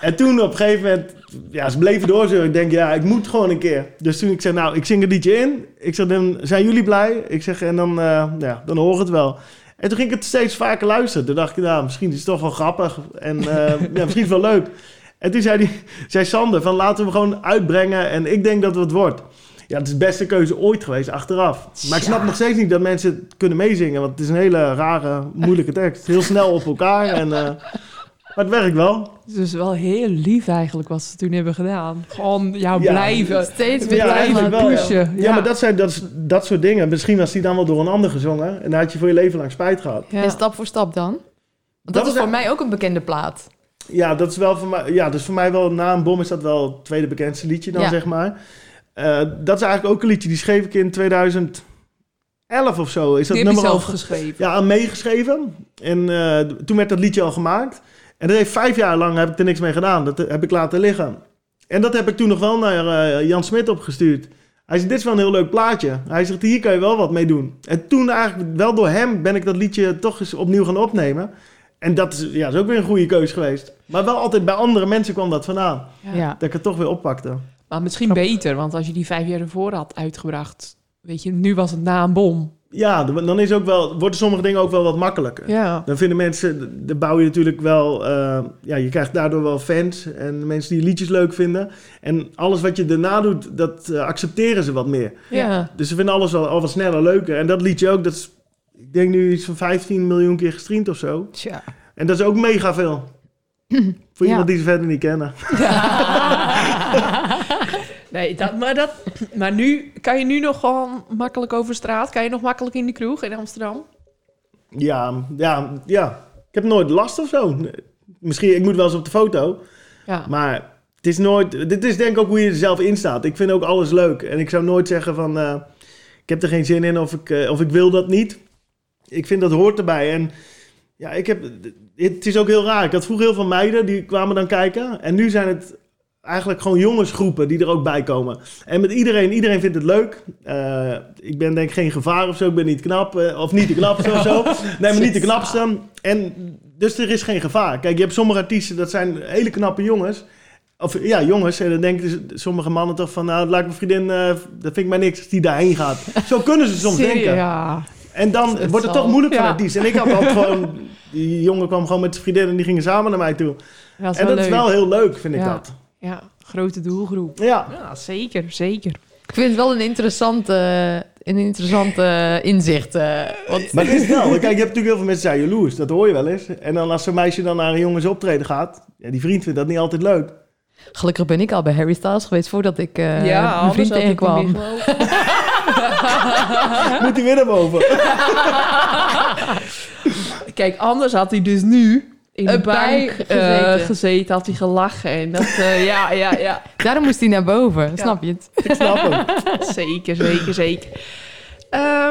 En toen op een gegeven moment... Ja, ze bleven doorzeuren. Ik denk, ja, ik moet gewoon een keer. Dus toen ik zei, nou, ik zing een liedje in. Ik zeg, dan zijn jullie blij? Ik zeg, en dan, uh, ja, dan hoor ik het wel. En toen ging ik het steeds vaker luisteren. Toen dacht ik, nou, misschien is het toch wel grappig. En uh, ja, misschien is het wel leuk. En toen zei, die, zei Sander, van laten we hem gewoon uitbrengen. En ik denk dat het wat wordt. Ja, het is de beste keuze ooit geweest, achteraf. Maar ik snap ja. nog steeds niet dat mensen het kunnen meezingen. Want het is een hele rare, moeilijke tekst. Heel snel op elkaar. En, uh, maar het werkt wel. Het is wel heel lief eigenlijk wat ze toen hebben gedaan. Gewoon jou ja, blijven. Steeds weer ja, blijven wel, pushen. Ja, ja, ja maar dat, zijn, dat, dat soort dingen. Misschien was die dan wel door een ander gezongen. En dan had je voor je leven lang spijt gehad. Ja. En Stap voor Stap dan? Want dat, dat is voor echt... mij ook een bekende plaat. Ja, dat is wel voor mij... Ja, dus voor mij wel... Na Een Bom is dat wel het tweede bekendste liedje dan, ja. zeg maar. Uh, dat is eigenlijk ook een liedje. Die schreef ik in tweeduizend elf of zo. Is dat die nummer heb je zelf al... geschreven. Ja, aan meegeschreven. En uh, toen werd dat liedje al gemaakt. En dat heeft vijf jaar lang heb ik er niks mee gedaan. Dat heb ik laten liggen. En dat heb ik toen nog wel naar uh, Jan Smit opgestuurd. Hij zei, dit is wel een heel leuk plaatje. Hij zegt, hier kan je wel wat mee doen. En toen eigenlijk wel door hem ben ik dat liedje toch eens opnieuw gaan opnemen. En dat is, ja, is ook weer een goede keus geweest. Maar wel altijd bij andere mensen kwam dat vandaan. Ja. Dat ik het toch weer oppakte. Maar misschien beter, want als je die vijf jaar ervoor had uitgebracht... Weet je, nu was het Na Een Bom. Ja, dan is ook wel, worden sommige dingen ook wel wat makkelijker. Ja. Dan vinden mensen, dan bouw je natuurlijk wel... Uh, ja, je krijgt daardoor wel fans en mensen die liedjes leuk vinden. En alles wat je daarna doet, dat uh, accepteren ze wat meer. Ja. Dus ze vinden alles wel al wat sneller leuker. En dat liedje ook, dat is... Ik denk nu iets van vijftien miljoen keer gestreamd of zo. Tja. En dat is ook mega veel. Voor ja. iemand die ze verder niet kennen. Ja. Nee, dat, maar, dat, maar nu kan je nu nog gewoon makkelijk over straat? Kan je nog makkelijk in de kroeg in Amsterdam? Ja, ja, ja. Ik heb nooit last of zo. Misschien, ik moet wel eens op de foto. Ja. Maar het is nooit... Dit is denk ik ook hoe je er zelf in staat. Ik vind ook alles leuk. En ik zou nooit zeggen van... Uh, ik heb er geen zin in of ik, uh, of ik wil dat niet. Ik vind dat hoort erbij. En ja, ik heb, het is ook heel raar. Ik had vroeger heel veel meiden die kwamen dan kijken. En nu zijn het eigenlijk gewoon jongensgroepen die er ook bij komen. En met iedereen, iedereen vindt het leuk. Uh, ik ben denk ik geen gevaar of zo. Ik ben niet knap. Uh, of niet de knapste of zo. Nee, maar niet de knapste. En dus er is geen gevaar. Kijk, je hebt sommige artiesten, dat zijn hele knappe jongens. Of ja, jongens. En dan denken sommige mannen toch van, nou, dat lijkt mijn vriendin, uh, dat vind ik maar niks als die daarheen gaat. Zo kunnen ze soms denken. Ja. En dan het wordt het zal. toch moeilijk van artiesten. Ja. En ik had altijd gewoon... Die jongen kwam gewoon met zijn vriendin en die gingen samen naar mij toe. Dat en dat leuk. is wel heel leuk, vind ik ja. dat. Ja, grote doelgroep. Ja. ja, zeker, zeker. Ik vind het wel een interessante, een interessante inzicht. Uh, want... Maar het is wel. Kijk, je hebt natuurlijk heel veel mensen zijn jaloers. Dat hoor je wel eens. En dan als zo'n meisje dan naar een jongens optreden gaat... Ja, die vriend vindt dat niet altijd leuk. Gelukkig ben ik al bij Harry Styles geweest voordat ik uh, ja, mijn vriend tegenkwam. Moet hij weer naar boven. Kijk, anders had hij dus nu in een bank gezeten. Uh, gezeten, had hij gelachen. En dat, uh, ja, ja, ja. Daarom moest hij naar boven, ja. Snap je het? Ik snap hem. Zeker, zeker, zeker. Uh,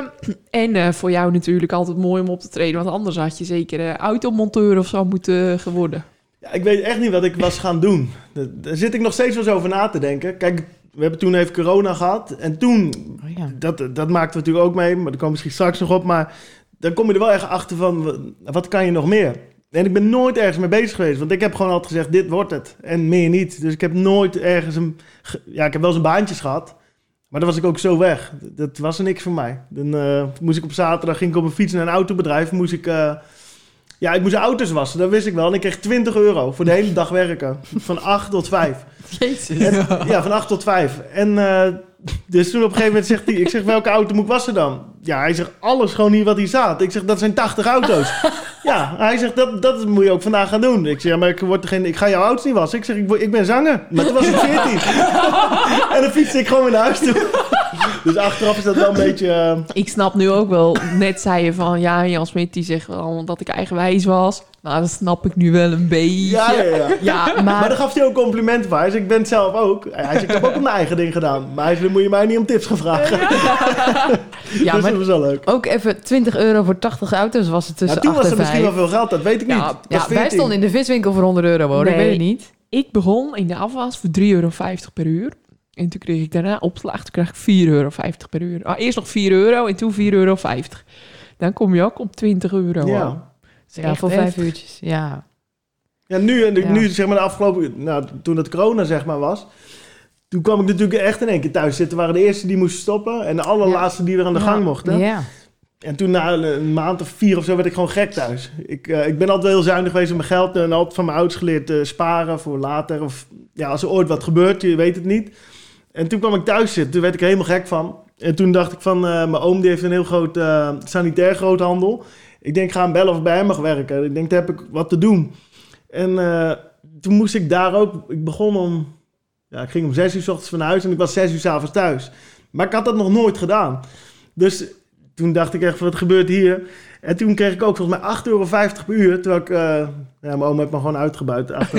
en uh, voor jou natuurlijk altijd mooi om op te treden, want anders had je zeker uh, automonteur of zo moeten geworden. Ja, ik weet echt niet wat ik was gaan doen. Daar zit ik nog steeds wel eens over na te denken. Kijk, we hebben toen even corona gehad. En toen, oh ja. dat, dat maakten we natuurlijk ook mee. Maar daar komen we misschien straks nog op. Maar dan kom je er wel echt achter van, wat kan je nog meer? En ik ben nooit ergens mee bezig geweest. Want ik heb gewoon altijd gezegd, dit wordt het. En meer niet. Dus ik heb nooit ergens een... Ja, ik heb wel eens een baantjes gehad. Maar dan was ik ook zo weg. Dat was er niks voor mij. Dan uh, moest ik op zaterdag, ging ik op een fiets naar een autobedrijf. Moest ik... Uh, Ja, ik moest auto's wassen, dat wist ik wel. En ik kreeg twintig euro voor de hele dag werken. Van acht tot vijf. Jezus. En, ja, van acht tot vijf. En uh, dus toen op een gegeven moment zegt hij... Ik zeg, welke auto moet ik wassen dan? Ja, hij zegt, alles gewoon niet wat hier staat. Ik zeg, dat zijn tachtig auto's. Ja, hij zegt, dat, dat moet je ook vandaag gaan doen. Ik zeg, ja, maar ik, word er geen, ik ga jouw auto's niet wassen. Ik zeg, ik, ik ben zanger. Maar toen was ik veertien. En dan fietste ik gewoon weer naar huis toe. Dus achteraf is dat wel een beetje... Uh... Ik snap nu ook wel, net zei je van... Ja, Jan Smit die zegt wel dat ik eigenwijs was. Nou, dat snap ik nu wel een beetje. Ja, ja, ja. ja maar... maar dan gaf hij ook complimenten voor. Hij zei, ik ben het zelf ook. Hij zei, ik heb ook mijn eigen ding gedaan. Maar hij zei, dan moet je mij niet om tips gaan vragen. Ja, ja dus maar dat was wel leuk. Ook even twintig euro voor tachtig auto's was het tussen ja, toen was er misschien wel veel geld, dat weet ik ja, niet. Ja, wij stonden in de viswinkel voor honderd euro, hoor. Nee. Ik weet het niet. Ik begon in de afwas voor drie euro vijftig per uur. En toen kreeg ik daarna opslag. Toen kreeg ik vier euro vijftig per uur. Ah, eerst nog vier euro en toen vier euro vijftig. Dan kom je ook op twintig euro. Ja. Hoor. Ja, voor vijf uurtjes, ja. Ja, nu, en de, ja. nu zeg maar de afgelopen... Nou, toen het corona zeg maar was... Toen kwam ik natuurlijk echt in één keer thuis zitten. Waren de eerste die moesten stoppen... En de allerlaatste ja. die weer aan de ja. gang mochten. Ja. En toen na een, een maand of vier of zo... werd ik gewoon gek thuis. Ik, uh, ik ben altijd heel zuinig geweest op mijn geld. En altijd van mijn ouders geleerd uh, sparen voor later. Of ja, als er ooit wat gebeurt, je weet het niet. En toen kwam ik thuis zitten. Toen werd ik er helemaal gek van. En toen dacht ik van... Uh, mijn oom die heeft een heel groot uh, sanitair groothandel... Ik denk, ga hem bellen of bij hem mag werken. Ik denk, daar heb ik wat te doen. En uh, toen moest ik daar ook... Ik begon om... Ja, ik ging om zes uur 's ochtends van huis en ik was zes uur 's avonds thuis. Maar ik had dat nog nooit gedaan. Dus toen dacht ik echt, wat gebeurt hier? En toen kreeg ik ook volgens mij acht euro vijftig per uur. Terwijl ik... Uh, ja, mijn oom heeft me gewoon uitgebuit. Achter.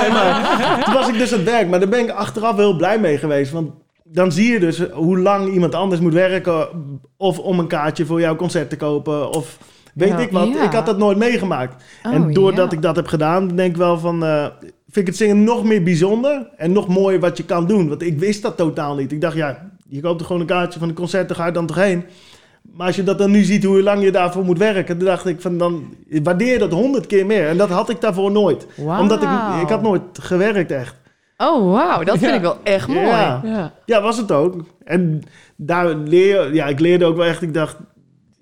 Nee, maar toen was ik dus aan het werk. Maar daar ben ik achteraf heel blij mee geweest. Want dan zie je dus hoe lang iemand anders moet werken... of om een kaartje voor jouw concert te kopen of... Weet ja, ik wat, ja. ik had dat nooit meegemaakt. Oh, en doordat ja. ik dat heb gedaan, denk ik wel van... Uh, vind ik het zingen nog meer bijzonder en nog mooier wat je kan doen. Want ik wist dat totaal niet. Ik dacht, ja, je koopt er gewoon een kaartje van een concert, daar ga je dan toch heen. Maar als je dat dan nu ziet, hoe lang je daarvoor moet werken... dan dacht ik, van dan waardeer dat honderd keer meer. En dat had ik daarvoor nooit. Wow. Omdat ik, ik had nooit gewerkt echt. Oh, wauw, dat vind ja. ik wel echt mooi. Ja. Ja. ja, was het ook. En daar leer, ja, ik leerde ook wel echt, ik dacht...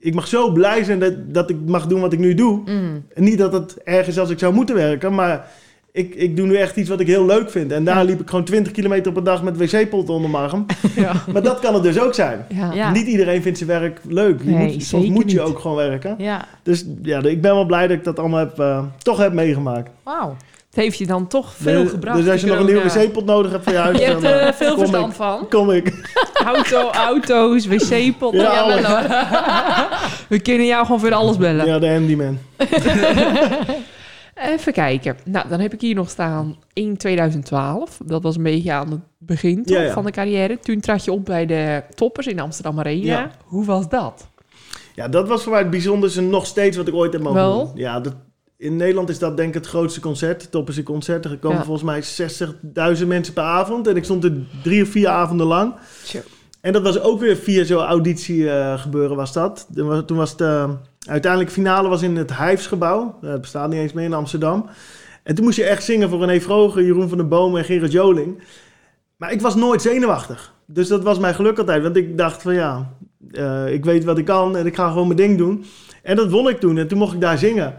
Ik mag zo blij zijn dat, dat ik mag doen wat ik nu doe. Mm. En niet dat het erg is als ik zou moeten werken. Maar ik, ik doe nu echt iets wat ik heel leuk vind. En daar ja. liep ik gewoon twintig kilometer per dag met wc-pot onder mijn arm. Ja. Maar dat kan het dus ook zijn. Ja. Ja. Niet iedereen vindt zijn werk leuk. Je nee, moet, soms moet je niet. Ook gewoon werken. Ja. Dus ja, ik ben wel blij dat ik dat allemaal heb, uh, toch heb meegemaakt. Wauw. Het heeft je dan toch veel dus, gebracht. Dus als je nog een nieuwe wc-pot nodig hebt voor je huis... Je hebt er uh, veel verstand ik, van. Kom ik. Auto, auto's, wc-pot. Ja, ja, wel hoor. We kunnen jou gewoon voor alles bellen. Ja, de handyman. Even kijken. Nou, dan heb ik hier nog staan in tweeduizend twaalf. Dat was een beetje aan het begin toch, ja, ja. van de carrière. Toen trad je op bij de Toppers in Amsterdam Arena. Ja. Hoe was dat? Ja, dat was voor mij het bijzonderste nog steeds wat ik ooit heb mogen Wel? Doen. Ja, dat... In Nederland is dat denk ik het grootste concert. Toppers in Concert. Er komen ja. volgens mij zestigduizend mensen per avond. En ik stond er drie of vier avonden lang. Sure. En dat was ook weer via zo'n auditie uh, gebeuren was dat. Toen was het... Uh, uiteindelijk finale was in het Hijfsgebouw. Uh, dat bestaat niet eens meer in Amsterdam. En toen moest je echt zingen voor René Froger, Jeroen van der Boom en Gerrit Joling. Maar ik was nooit zenuwachtig. Dus dat was mijn geluk altijd. Want ik dacht van ja, uh, ik weet wat ik kan. En ik ga gewoon mijn ding doen. En dat won ik toen. En toen mocht ik daar zingen.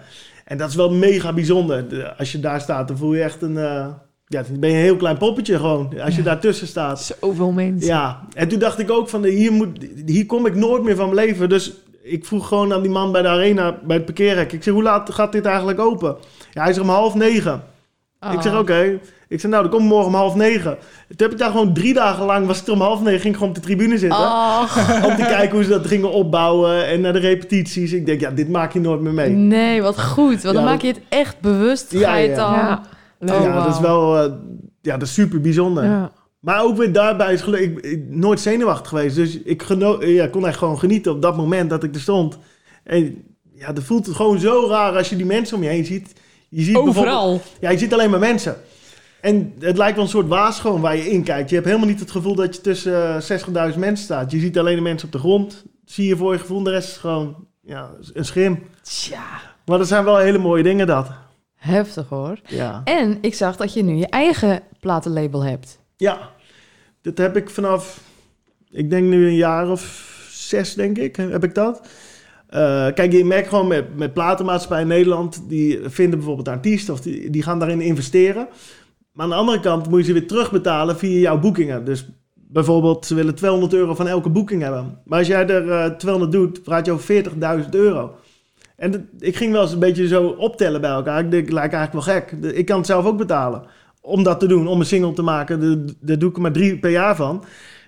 En dat is wel mega bijzonder. Als je daar staat, dan voel je echt een... Uh, ja, dan ben je een heel klein poppetje gewoon. Als je ja. daartussen staat. Zoveel mensen. Ja. En toen dacht ik ook van, hier, moet, hier kom ik nooit meer van mijn leven. Dus ik vroeg gewoon aan die man bij de arena, bij het parkeerhek. Ik zeg, hoe laat gaat dit eigenlijk open? Ja, hij zegt om half negen. Oh. Ik zeg, oké. Okay. Ik zei, nou, dan kom ik morgen om half negen. Toen heb ik daar gewoon drie dagen lang, was het om half negen, ging ik gewoon op de tribune zitten. Oh. Om te kijken hoe ze dat gingen opbouwen en naar de repetities. Ik denk, ja, dit maak je nooit meer mee. Nee, wat goed. Want ja, dan maak je het echt bewust. Ja, ga je het ja. dan... Ja. Oh, ja, dat is wel uh, ja, dat is super bijzonder. Ja. Maar ook weer daarbij is gelukkig ik, ik, nooit zenuwachtig geweest. Dus ik geno- ja, kon echt gewoon genieten op dat moment dat ik er stond. En ja, dat voelt het gewoon zo raar als je die mensen om je heen ziet. Je ziet overal. Ja, je ziet alleen maar mensen. En het lijkt wel een soort waas gewoon waar je in kijkt. Je hebt helemaal niet het gevoel dat je tussen uh, zestigduizend mensen staat. Je ziet alleen de mensen op de grond. Zie je voor je gevoel. De rest is gewoon ja, een schim. Tja. Maar dat zijn wel hele mooie dingen dat. Heftig hoor. Ja. En ik zag dat je nu je eigen platenlabel hebt. Ja. Dat heb ik vanaf... Ik denk nu een jaar of zes denk ik. Heb ik dat. Uh, kijk, je merkt gewoon met, met platenmaatschappijen in Nederland. Die vinden bijvoorbeeld artiesten. Of die, die gaan daarin investeren. Maar aan de andere kant moet je ze weer terugbetalen via jouw boekingen. Dus bijvoorbeeld, ze willen tweehonderd euro van elke boeking hebben. Maar als jij er uh, tweehonderd doet, praat je over veertigduizend euro. En dat, ik ging wel eens een beetje zo optellen bij elkaar. Ik denk, lijkt eigenlijk wel gek. Ik kan het zelf ook betalen om dat te doen, om een single te maken. Daar doe ik er maar drie per jaar van.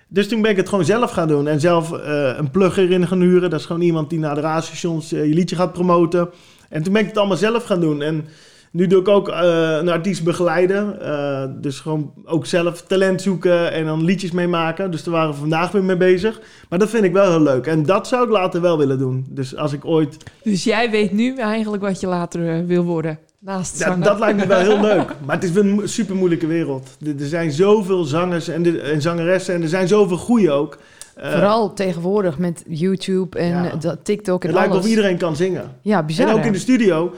Dus toen ben ik het gewoon zelf gaan doen. En zelf uh, een plugger in gaan huren. Dat is gewoon iemand die naar de radiostations uh, je liedje gaat promoten. En toen ben ik het allemaal zelf gaan doen. En nu doe ik ook uh, een artiest begeleiden. Uh, dus gewoon ook zelf talent zoeken en dan liedjes mee maken. Dus daar waren we vandaag weer mee bezig. Maar dat vind ik wel heel leuk. En dat zou ik later wel willen doen. Dus als ik ooit... Dus jij weet nu eigenlijk wat je later uh, wil worden? Naast ja, dat lijkt me wel heel leuk. Maar het is een super moeilijke wereld. Er, er zijn zoveel zangers en, de, en zangeressen. En er zijn zoveel goeie ook. Uh, Vooral tegenwoordig met YouTube en ja. TikTok en het alles. Het lijkt of iedereen kan zingen. Ja, bizar. En ook hè? In de studio.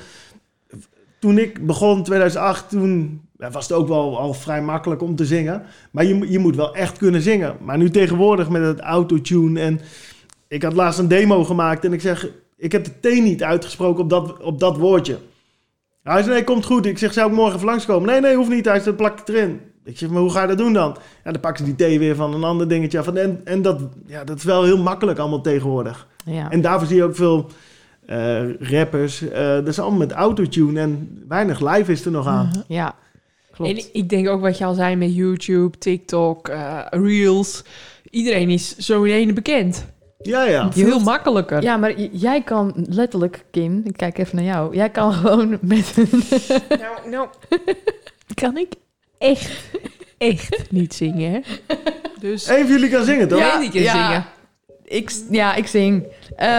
Toen ik begon in tweeduizend acht, toen was het ook wel al vrij makkelijk om te zingen. Maar je, je moet wel echt kunnen zingen. Maar nu tegenwoordig met het autotune. En ik had laatst een demo gemaakt en ik zeg... Ik heb de T niet uitgesproken op dat, op dat woordje. Hij zei, nee, komt goed. Ik zeg, zou ik morgen even langskomen? Nee, nee, hoeft niet. Hij zei, dan plak ik erin. Ik zeg, maar hoe ga je dat doen dan? Ja, dan pakken ze die thee weer van een ander dingetje af. En, en dat, ja, dat is wel heel makkelijk allemaal tegenwoordig. Ja. En daarvoor zie je ook veel uh, rappers. Uh, dat is allemaal met autotune en weinig live is er nog aan. Mm-hmm. Ja, klopt. En ik denk ook wat je al zei met YouTube, TikTok, uh, Reels. Iedereen is zo in ene bekend. Ja, ja. Veel makkelijker. Ja, maar j- jij kan letterlijk, Kim, ik kijk even naar jou. Jij kan gewoon met... nou, nou, kan ik echt, echt niet zingen, hè? Dus... Eén van jullie kan zingen, toch? Ja, niet kan ja. zingen. Ik, ja, ik zing.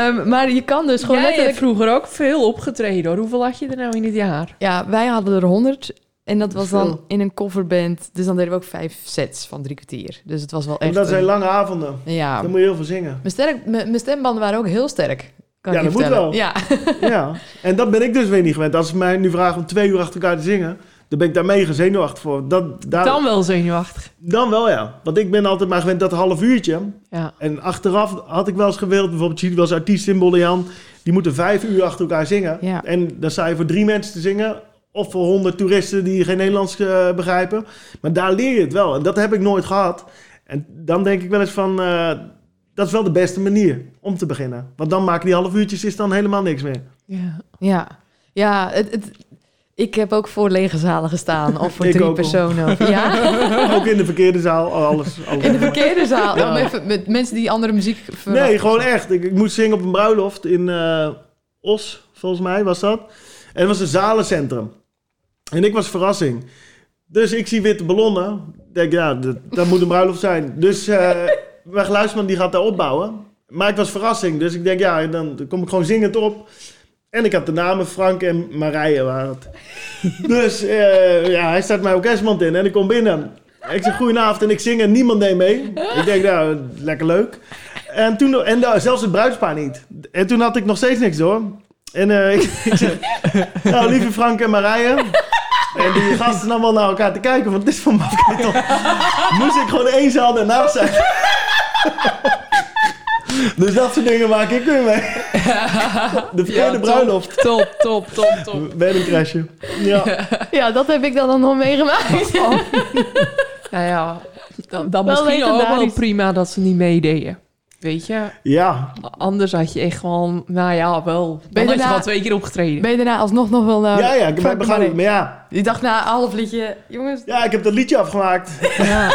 Um, maar je kan dus gewoon jij letterlijk... vroeger ook veel opgetreden, hoor. Hoeveel had je er nou in het jaar? Ja, wij hadden er honderd... En dat was dan in een coverband. Dus dan deden we ook vijf sets van drie kwartier. Dus het was wel echt... En dat zijn een... lange avonden. Ja. Dan moet je heel veel zingen. Mijn, sterk, m- mijn stembanden waren ook heel sterk. Kan ja, ik dat vertellen. Moet wel. Ja. ja. En dat ben ik dus weer niet gewend. Als ze mij nu vragen om twee uur achter elkaar te zingen... dan ben ik daar mega zenuwachtig voor. Dat, daar... Dan wel zenuwachtig. Dan wel, ja. Want ik ben altijd maar gewend dat half uurtje. Ja. En achteraf had ik wel eens gewild... bijvoorbeeld, zie je wel eens artiesten in Bollejan... die moeten vijf uur achter elkaar zingen. Ja. En dan sta je voor drie mensen te zingen... of voor honderd toeristen die geen Nederlands uh, begrijpen. Maar daar leer je het wel. En dat heb ik nooit gehad. En dan denk ik wel eens van... Uh, dat is wel de beste manier om te beginnen. Want dan maken die half uurtjes is dan helemaal niks meer. Ja, ja. ja het, het, ik heb ook voor lege zalen gestaan. Of voor ik drie ook personen. Ook. Ja? Ook in de verkeerde zaal. Oh, alles, alles in de verkeerde zaal? Ja. Met, met mensen die andere muziek... Verwachten. Nee, gewoon echt. Ik, ik moest zingen op een bruiloft in uh, Os, volgens mij was dat. En het was een zalencentrum. En ik was verrassing. Dus ik zie witte ballonnen. Ik denk, ja, dat, dat moet een bruiloft zijn. Dus uh, mijn geluidsman die gaat daar opbouwen. Maar ik was verrassing. Dus ik denk, ja, dan kom ik gewoon zingend op. En ik had de namen Frank en Marije waren het. Dus uh, ja, hij staat mijn orkestmand in. En ik kom binnen. Ik zeg, goedenavond. En ik zing en niemand neemt mee. Ik denk, nou, lekker leuk. En, toen, en uh, zelfs het bruidspaar niet. En toen had ik nog steeds niks door. En uh, ik, ik zeg, nou, lieve Frank en Marije... En die gasten allemaal naar elkaar te kijken, want het is van mafkaton. Moest ik gewoon één zaal daarnaast zijn. Dus dat soort dingen maak ik weer mee. De verkeerde ja, bruiloft. Top, top, top, top. Bij een crashje. Ja. ja, dat heb ik dan nog meegemaakt. Oh. Nou ja, dan, dan misschien ook wel prima dat ze niet meededen. Weet je? Ja. Anders had je echt gewoon, nou ja, wel. Dan ben je had daarna, je al twee keer opgetreden. Ben je daarna alsnog nog wel... Uh, ja, ja, ik heb begrepen, maar ja. Die dacht na een half liedje, jongens... Ja, ik heb dat liedje afgemaakt. Ja.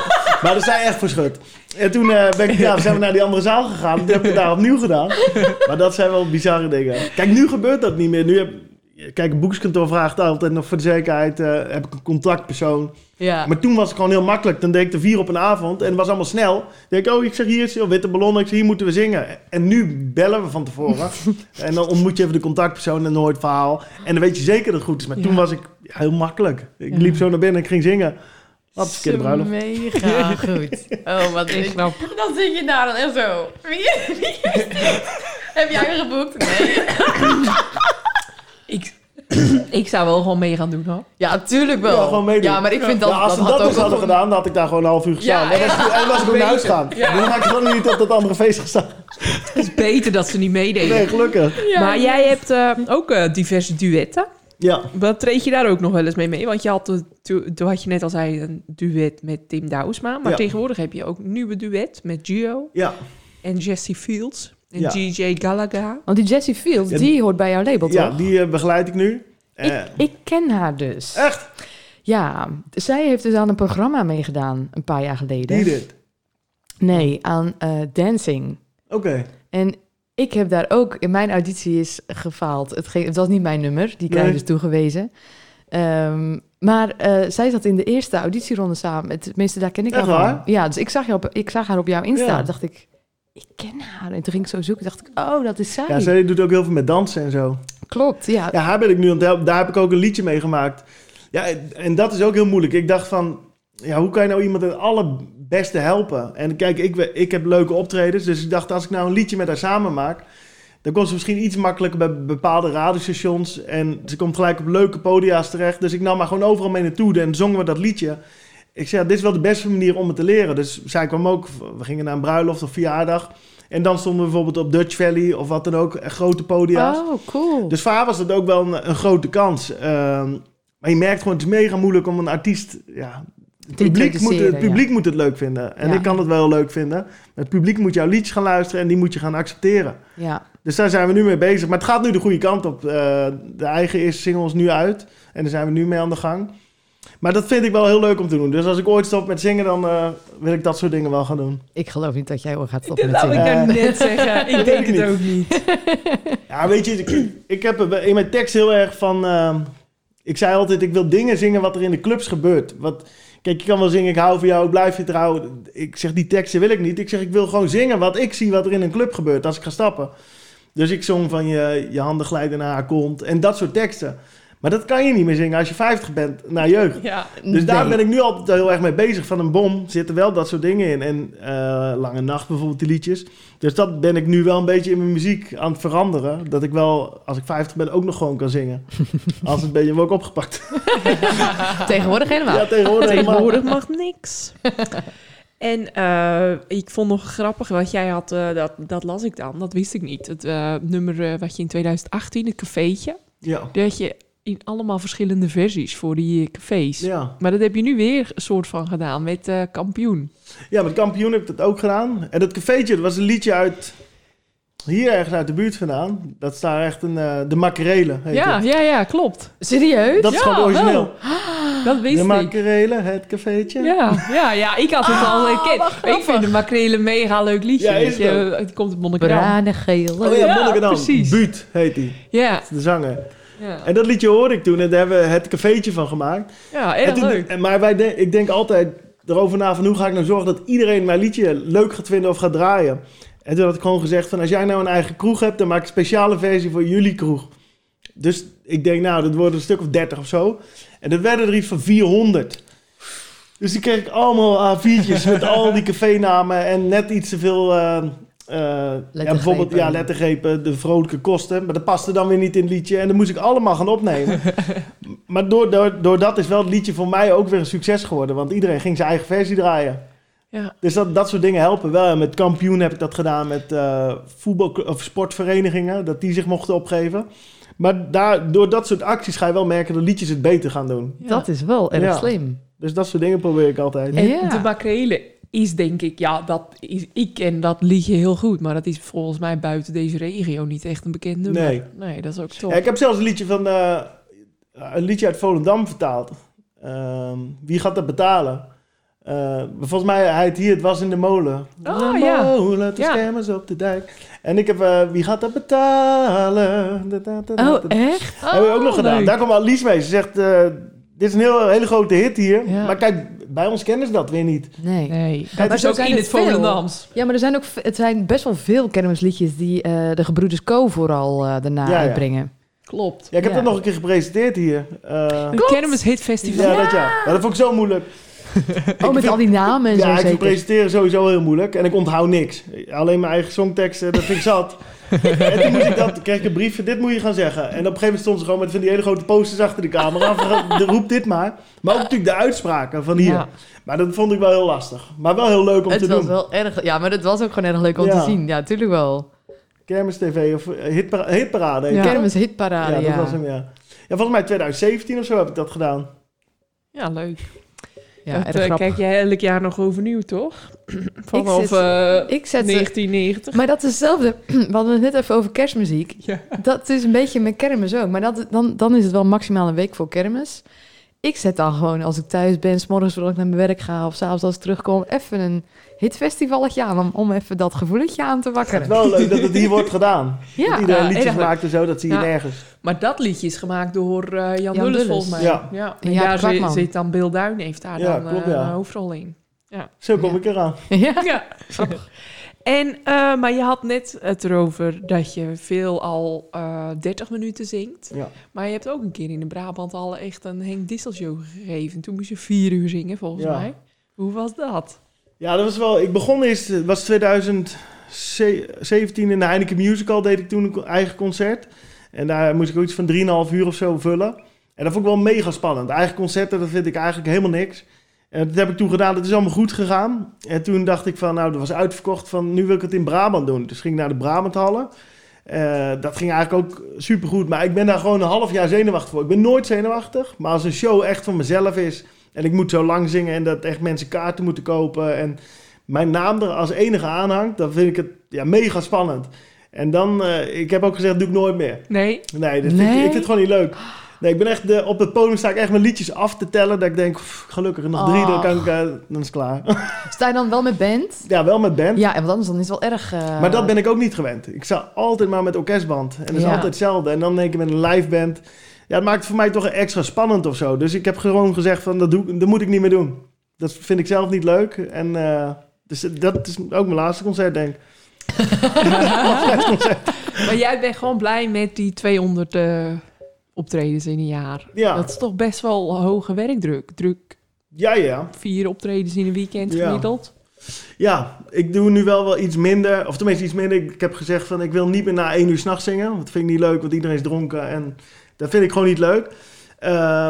Maar dat zijn echt verschut. En toen uh, ben ik, ja, zijn we naar die andere zaal gegaan. Toen heb ik het daar opnieuw gedaan. Maar dat zijn wel bizarre dingen. Kijk, nu gebeurt dat niet meer. Nu heb, kijk, een boekskantoor vraagt altijd nog voor de zekerheid... Uh, heb ik een contactpersoon... Ja. Maar toen was het gewoon heel makkelijk. Dan deed ik er vier op een avond en het was allemaal snel. Dan denk ik, oh, ik zeg hier is witte ballonnen, ik zeg hier moeten we zingen. En nu bellen we van tevoren. En dan ontmoet je even de contactpersoon en hoort het verhaal. En dan weet je zeker dat het goed is. Maar ja. toen was ik ja, heel makkelijk. Ik ja. liep zo naar binnen en ik ging zingen. Wat een verkeerde bruiloft. Mega goed. Oh, wat is knap. Dan zit je daar dan en zo. Wie is dit? Heb jij geboekt? Nee. ik... Ik zou wel gewoon mee gaan doen, hoor. Ja, tuurlijk wel. Ja, gewoon meedoen. Ja, maar ik vind dat... Ja, als ze dat, dat dus hadden gewoon... gedaan, dan had ik daar gewoon een half uur gestaan. Ja, ja. En dan was ik ook naar huis gaan. Ja. Dan had ik gewoon niet op dat andere feest gestaan. Het is beter dat ze niet meededen. Nee, gelukkig. Ja. Maar jij hebt uh, ook uh, diverse duetten. Ja. Wat treed je daar ook nog wel eens mee mee? Want je had, toen, toen had je net al zei, een duet met Tim Douwsma. Maar ja. tegenwoordig heb je ook een nieuwe duet met Gio. Ja. En Jessie Fields. En ja. D J Gallagher. Want die Jessie Fields, ja, die hoort bij jouw label, toch? Ja, die uh, begeleid ik nu. Ik, uh, ik ken haar dus. Echt? Ja, zij heeft dus aan een programma meegedaan een paar jaar geleden. Niet dit? Nee, aan uh, Dancing. Oké. Okay. En ik heb daar ook... In mijn auditie is gefaald. Het, ging, het was niet mijn nummer. Die krijg je dus toegewezen. Um, maar uh, zij zat in de eerste auditieronde samen. Tenminste, daar ken ik echt haar van. Ja, dus ik zag, je op, ik zag haar op jouw Insta. Ja. Dacht ik, ik ken haar. En toen ging ik zo zoeken. Dacht ik, oh, dat is zij. Ja, zij doet ook heel veel met dansen en zo. Klopt, ja. Ja, haar ben ik nu aan het helpen. Daar heb ik ook een liedje mee gemaakt. Ja, en dat is ook heel moeilijk. Ik dacht van, ja, hoe kan je nou iemand het allerbeste helpen? En kijk, ik, ik heb leuke optredens. Dus ik dacht, als ik nou een liedje met haar samen maak... dan komt ze misschien iets makkelijker bij bepaalde radiostations. En ze komt gelijk op leuke podia's terecht. Dus ik nam haar gewoon overal mee naartoe en zongen we dat liedje. Ik zei, ja, dit is wel de beste manier om het te leren. Dus zij kwam ook, we gingen naar een bruiloft of verjaardag. En dan stonden we bijvoorbeeld op Dutch Valley of wat dan ook. Grote podia's. Oh, cool. Dus voor haar was dat ook wel een, een grote kans. Uh, maar je merkt gewoon, het is mega moeilijk om een artiest... Ja, het publiek, moet, het publiek ja. moet het leuk vinden. En ja. ik kan het wel heel leuk vinden. Het publiek moet jouw liedjes gaan luisteren en die moet je gaan accepteren. Ja. Dus daar zijn we nu mee bezig. Maar het gaat nu de goede kant op. Uh, de eigen eerste single is nu uit. En daar zijn we nu mee aan de gang. Maar dat vind ik wel heel leuk om te doen. Dus als ik ooit stop met zingen, dan uh, wil ik dat soort dingen wel gaan doen. Ik geloof niet dat jij ooit gaat stoppen met zingen. Dat wou ik nou net zeggen. Ik denk het ook niet. Ja, weet je, ik, ik heb in mijn tekst heel erg van... Uh, ik zei altijd, ik wil dingen zingen wat er in de clubs gebeurt. Wat... Kijk, je kan wel zingen, ik hou van jou, ik blijf je trouw. Ik zeg, die teksten wil ik niet. Ik zeg, ik wil gewoon zingen wat ik zie, wat er in een club gebeurt als ik ga stappen. Dus ik zong van je, je handen glijden naar haar kont en dat soort teksten. Maar dat kan je niet meer zingen als je vijftig bent naar jeugd. Ja, dus nee. daar ben ik nu altijd heel erg mee bezig. Van een bom zitten wel dat soort dingen in. En uh, Lange Nacht bijvoorbeeld, die liedjes. Dus dat ben ik nu wel een beetje in mijn muziek aan het veranderen. Dat ik wel, als ik vijftig ben, ook nog gewoon kan zingen. Als het ben je me ook opgepakt. Tegenwoordig helemaal. Ja, tegenwoordig, tegenwoordig mag niks. En uh, ik vond nog grappig wat jij had, uh, dat, dat las ik dan, dat wist ik niet. Het uh, nummer uh, wat je in tweeduizend achttien, het cafeetje, ja. dat je... in allemaal verschillende versies voor die cafés. Ja. Maar dat heb je nu weer een soort van gedaan met uh, Kampioen. Ja, met Kampioen heb ik dat ook gedaan. En dat cafeetje, dat was een liedje uit... hier ergens uit de buurt vandaan. Dat is daar echt een... Uh, De Makrele heet ja, het. ja, ja, klopt. Serieus? Dat is ja, gewoon origineel. Ah, dat wist ik. De Makrele, het cafeetje. Ja, ja, ja, ik had het ah, al herkend. Ik vind De Makrele een mega leuk liedje. Ja, is het ook. Het komt uit Monnikendam. Branegele. Oh ja, ja Monnikendam. Buut heet die. Ja. Dat is de zanger. Ja. En dat liedje hoorde ik toen en daar hebben we het cafeetje van gemaakt. Ja, heel en toen, leuk. Maar wij de, ik denk altijd erover na van hoe ga ik nou zorgen dat iedereen mijn liedje leuk gaat vinden of gaat draaien. En toen had ik gewoon gezegd van als jij nou een eigen kroeg hebt, dan maak ik een speciale versie voor jullie kroeg. Dus ik denk nou, dat wordt een stuk of dertig of zo. En dat werden er iets van vierhonderd. Dus die kreeg ik allemaal A viertjes met al die cafénamen en net iets te veel... Uh, Uh, ja, bijvoorbeeld ja, lettergrepen, de vrolijke kosten. Maar dat paste dan weer niet in het liedje. En dat moest ik allemaal gaan opnemen. Maar doordat door, door is wel het liedje voor mij ook weer een succes geworden. Want iedereen ging zijn eigen versie draaien. Ja. Dus dat, dat soort dingen helpen wel. En met Kampioen heb ik dat gedaan met uh, voetbal, of sportverenigingen. Dat die zich mochten opgeven. Maar daar, door dat soort acties ga je wel merken dat liedjes het beter gaan doen. Ja. Dat is wel erg ja. slim. Dus dat soort dingen probeer ik altijd. En ja. De makrelen. Is denk ik, ja, dat is, ik ken dat liedje heel goed. Maar dat is volgens mij buiten deze regio niet echt een bekend nummer. Nee, nee dat is ook tof. Ja, ik heb zelfs een liedje, van, uh, een liedje uit Volendam vertaald. Uh, wie gaat dat betalen? Uh, volgens mij hij het hier, het was in de molen. Oh, de ja. molen, de ja. schermers op de dijk. En ik heb, uh, wie gaat dat betalen? Da, da, da, da, da. Oh, echt? Dat oh, heb ik ook nog gedaan. Leuk. Daar kwam Alice mee. Ze zegt, uh, dit is een heel, hele grote hit hier. Ja. Maar kijk... Bij ons kennen ze dat weer niet. Nee. nee. Dat maar is ook in het Volendams. Ja, maar er zijn ook, het zijn best wel veel kermisliedjes die uh, de gebroeders Co vooral uh, daarna ja, uitbrengen. Ja. Klopt. Ja, ik heb ja. dat nog een keer gepresenteerd hier. Uh, een kermishitfestival. Ja, ja. Dat, ja. ja, dat vond ik zo moeilijk. Oh, met al die namen en zo. Ja, ik vind presenteren sowieso heel moeilijk. En ik onthoud niks. Alleen mijn eigen songteksten, dat vind ik zat. En toen moest ik dat, kreeg ik een briefje, dit moet je gaan zeggen. En op een gegeven moment stond ze gewoon met van die hele grote posters achter de camera. Van, roep dit maar. Maar ook natuurlijk de uitspraken van hier. Ja. Maar dat vond ik wel heel lastig. Maar wel heel leuk om het te doen. Het was wel erg, ja, maar dat was ook gewoon erg leuk om ja. te zien. Ja, natuurlijk wel. Kermis-tv of hitpara- hitparade. Ja. Kermis-hitparade, ja. Dat ja. was hem, ja. Ja, volgens mij twintig zeventien of zo heb ik dat gedaan. Ja, leuk. Ja, dat uh, kijk jij elk jaar nog overnieuw, toch? Vanaf ik zet, uh, ik zet negentien negentig. Maar dat is hetzelfde. We hadden het net even over kerstmuziek. Ja. Dat is een beetje met kermis ook. Maar dat, dan, dan is het wel maximaal een week voor kermis. ik zet dan gewoon, als ik thuis ben, 's morgens voordat ik naar mijn werk ga of 's avonds als ik terugkom, even een hitfestivalletje aan om, om even dat gevoeletje aan te wakkeren. Het is wel leuk dat het hier wordt gedaan. Ja, dat iedereen uh, liedjes maakt en zo, dat zie je ja. nergens. Maar dat liedje is gemaakt door uh, Jan, Jan Dulles, Dulles, volgens mij. Ja, ja. En ja, daar ja, zit dan Bill Duin, heeft daar ja, dan klopt, ja. een hoofdrol in. Ja. Zo kom ja. ik eraan. Ja, ja. grappig. En, uh, maar je had net het erover dat je veel al uh, dertig minuten zingt. Ja. Maar je hebt ook een keer in de Brabanthallen echt een Henk Dissel show gegeven. Toen moest je vier uur zingen, volgens ja. mij. Hoe was dat? Ja, dat was wel... Ik begon eerst... Het was twintig zeventien in de Heineken Musical, deed ik toen een eigen concert. En daar moest ik ook iets van drieënhalf uur of zo vullen. En dat vond ik wel mega spannend. Eigen concerten, dat vind ik eigenlijk helemaal niks. En dat heb ik toen gedaan, dat is allemaal goed gegaan. En toen dacht ik van, nou, dat was uitverkocht van, nu wil ik het in Brabant doen. Dus ging ik naar de Brabanthallen. Uh, dat ging eigenlijk ook supergoed, maar ik ben daar gewoon een half jaar zenuwachtig voor. Ik ben nooit zenuwachtig, maar als een show echt van mezelf is en ik moet zo lang zingen en dat echt mensen kaarten moeten kopen en mijn naam er als enige aanhangt, dan vind ik het ja, mega spannend. En dan, uh, ik heb ook gezegd, doe ik nooit meer. Nee? Nee, dat nee. Vind ik, ik vind het gewoon niet leuk. Nee, ik ben echt de, op het podium sta ik echt mijn liedjes af te tellen. Dat ik denk, pff, gelukkig, nog drie, oh. dan, kan ik, uh, dan is het klaar. Sta je dan wel met band? Ja, wel met band. Ja, want anders dan is het wel erg... Uh... Maar dat ben ik ook niet gewend. Ik sta altijd maar met orkestband. En dat is ja. altijd hetzelfde. En dan denk ik met een live band. Ja, het maakt het voor mij toch extra spannend of zo. Dus ik heb gewoon gezegd, van dat, doe, dat moet ik niet meer doen. Dat vind ik zelf niet leuk. En uh, dus dat is ook mijn laatste concert, denk ik. Maar jij bent gewoon blij met die tweehonderd... Uh... optredens in een jaar. Ja. Dat is toch best wel hoge werkdruk. Druk. Ja, ja. Vier optredens in een weekend gemiddeld. Ja. ja, ik doe nu wel wel iets minder. Of tenminste iets minder. Ik heb gezegd van ik wil niet meer na één uur 's nachts zingen. Want dat vind ik niet leuk, want iedereen is dronken. En dat vind ik gewoon niet leuk.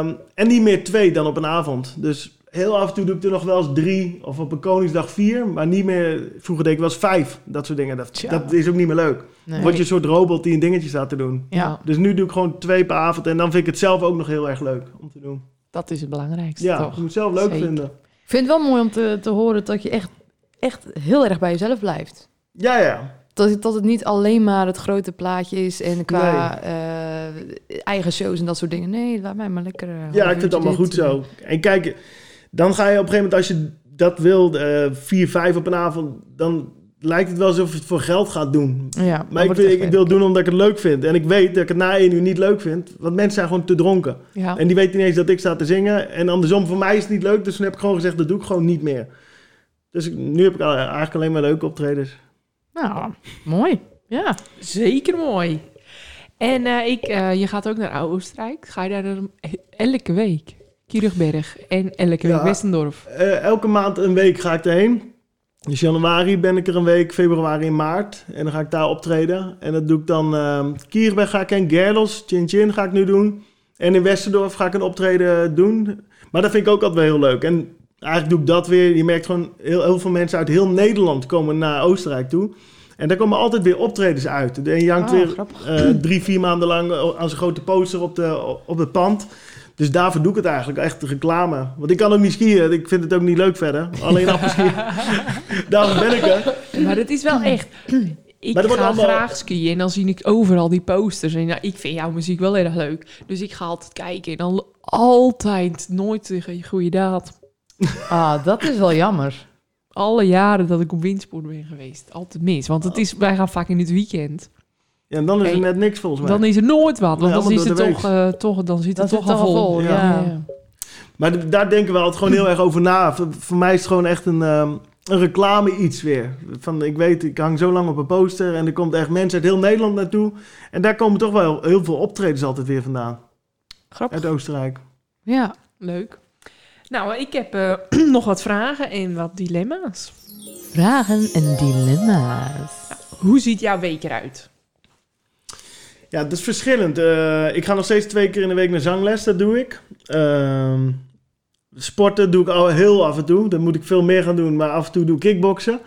Um, en niet meer twee dan op een avond. Dus heel af en toe doe ik er nog wel eens drie. Of op een Koningsdag vier. Maar niet meer... Vroeger deed ik wel eens vijf. Dat soort dingen. Dat, dat is ook niet meer leuk. Nee. Word je een soort robot die een dingetje staat te doen. Ja. Dus nu doe ik gewoon twee per avond. En dan vind ik het zelf ook nog heel erg leuk om te doen. Dat is het belangrijkste, ja, toch? Ja, je moet het zelf leuk Zeker. vinden. Ik vind het wel mooi om te, te horen dat je echt, echt heel erg bij jezelf blijft. Ja, ja. Dat het, dat het niet alleen maar het grote plaatje is en qua nee. uh, eigen shows en dat soort dingen. Nee, laat mij maar lekker... Uh, ja, ik vind het allemaal goed zo. En kijk... Dan ga je op een gegeven moment, als je dat wil, uh, vier, vijf op een avond... dan lijkt het wel alsof je het voor geld gaat doen. Ja, maar ik, ik, ik wil het doen omdat ik het leuk vind. En ik weet dat ik het na één uur niet leuk vind. Want mensen zijn gewoon te dronken. Ja. En die weten niet eens dat ik sta te zingen. En andersom, voor mij is het niet leuk. Dus toen heb ik gewoon gezegd, dat doe ik gewoon niet meer. Dus ik, nu heb ik eigenlijk alleen maar leuke optredens. Nou, mooi. Ja, zeker mooi. En uh, ik, uh, je gaat ook naar Oostenrijk. Ga je daar dan elke week? Kierigberg en elke week ja, Westendorf. Uh, elke maand een week ga ik erheen. Dus januari ben ik er een week, februari en maart. En dan ga ik daar optreden. En dat doe ik dan... Uh, Kierigberg ga ik heen, Gerlos, Chin Chin ga ik nu doen. En in Westendorf ga ik een optreden doen. Maar dat vind ik ook altijd wel heel leuk. En eigenlijk doe ik dat weer. Je merkt gewoon, heel, heel veel mensen uit heel Nederland komen naar Oostenrijk toe. En daar komen altijd weer optredens uit. De een jankt oh, weer uh, drie, vier maanden lang aan zijn grote poster op, de, op het pand. Dus daarvoor doe ik het eigenlijk, echt reclame. Want ik kan ook niet skiën, ik vind het ook niet leuk verder. Alleen afskiën. Daarom ben ik er. Maar het is wel echt... Ik ga allemaal... graag skiën en dan zie ik overal die posters. En nou, ik vind jouw muziek wel erg leuk. Dus ik ga altijd kijken en dan altijd nooit zeggen je goede daad. Ah, dat is wel jammer. Alle jaren dat ik op windsport ben geweest, altijd mis. Want het is, wij gaan vaak in het weekend... Ja, en dan is er hey, net niks volgens mij. Dan is er nooit wat, want nee, dan, is het toch, uh, toch, dan zit het dan toch al vol. vol. Ja. Ja. Ja. Maar d- daar denken we altijd gewoon heel erg over na. Voor, voor mij is het gewoon echt een, um, een reclame iets weer. Van, ik weet, ik hang zo lang op een poster en er komt echt mensen uit heel Nederland naartoe. En daar komen toch wel heel, heel veel optredens altijd weer vandaan. Grappig. Uit Oostenrijk. Ja, leuk. Nou, ik heb uh, nog wat vragen en wat dilemma's. Vragen en dilemma's. Ja, hoe ziet jouw week eruit? Ja, dat is verschillend. Uh, ik ga nog steeds twee keer in de week naar zangles, dat doe ik. Uh, sporten doe ik al heel af en toe. Dat moet ik veel meer gaan doen, maar af en toe doe ik kickboksen.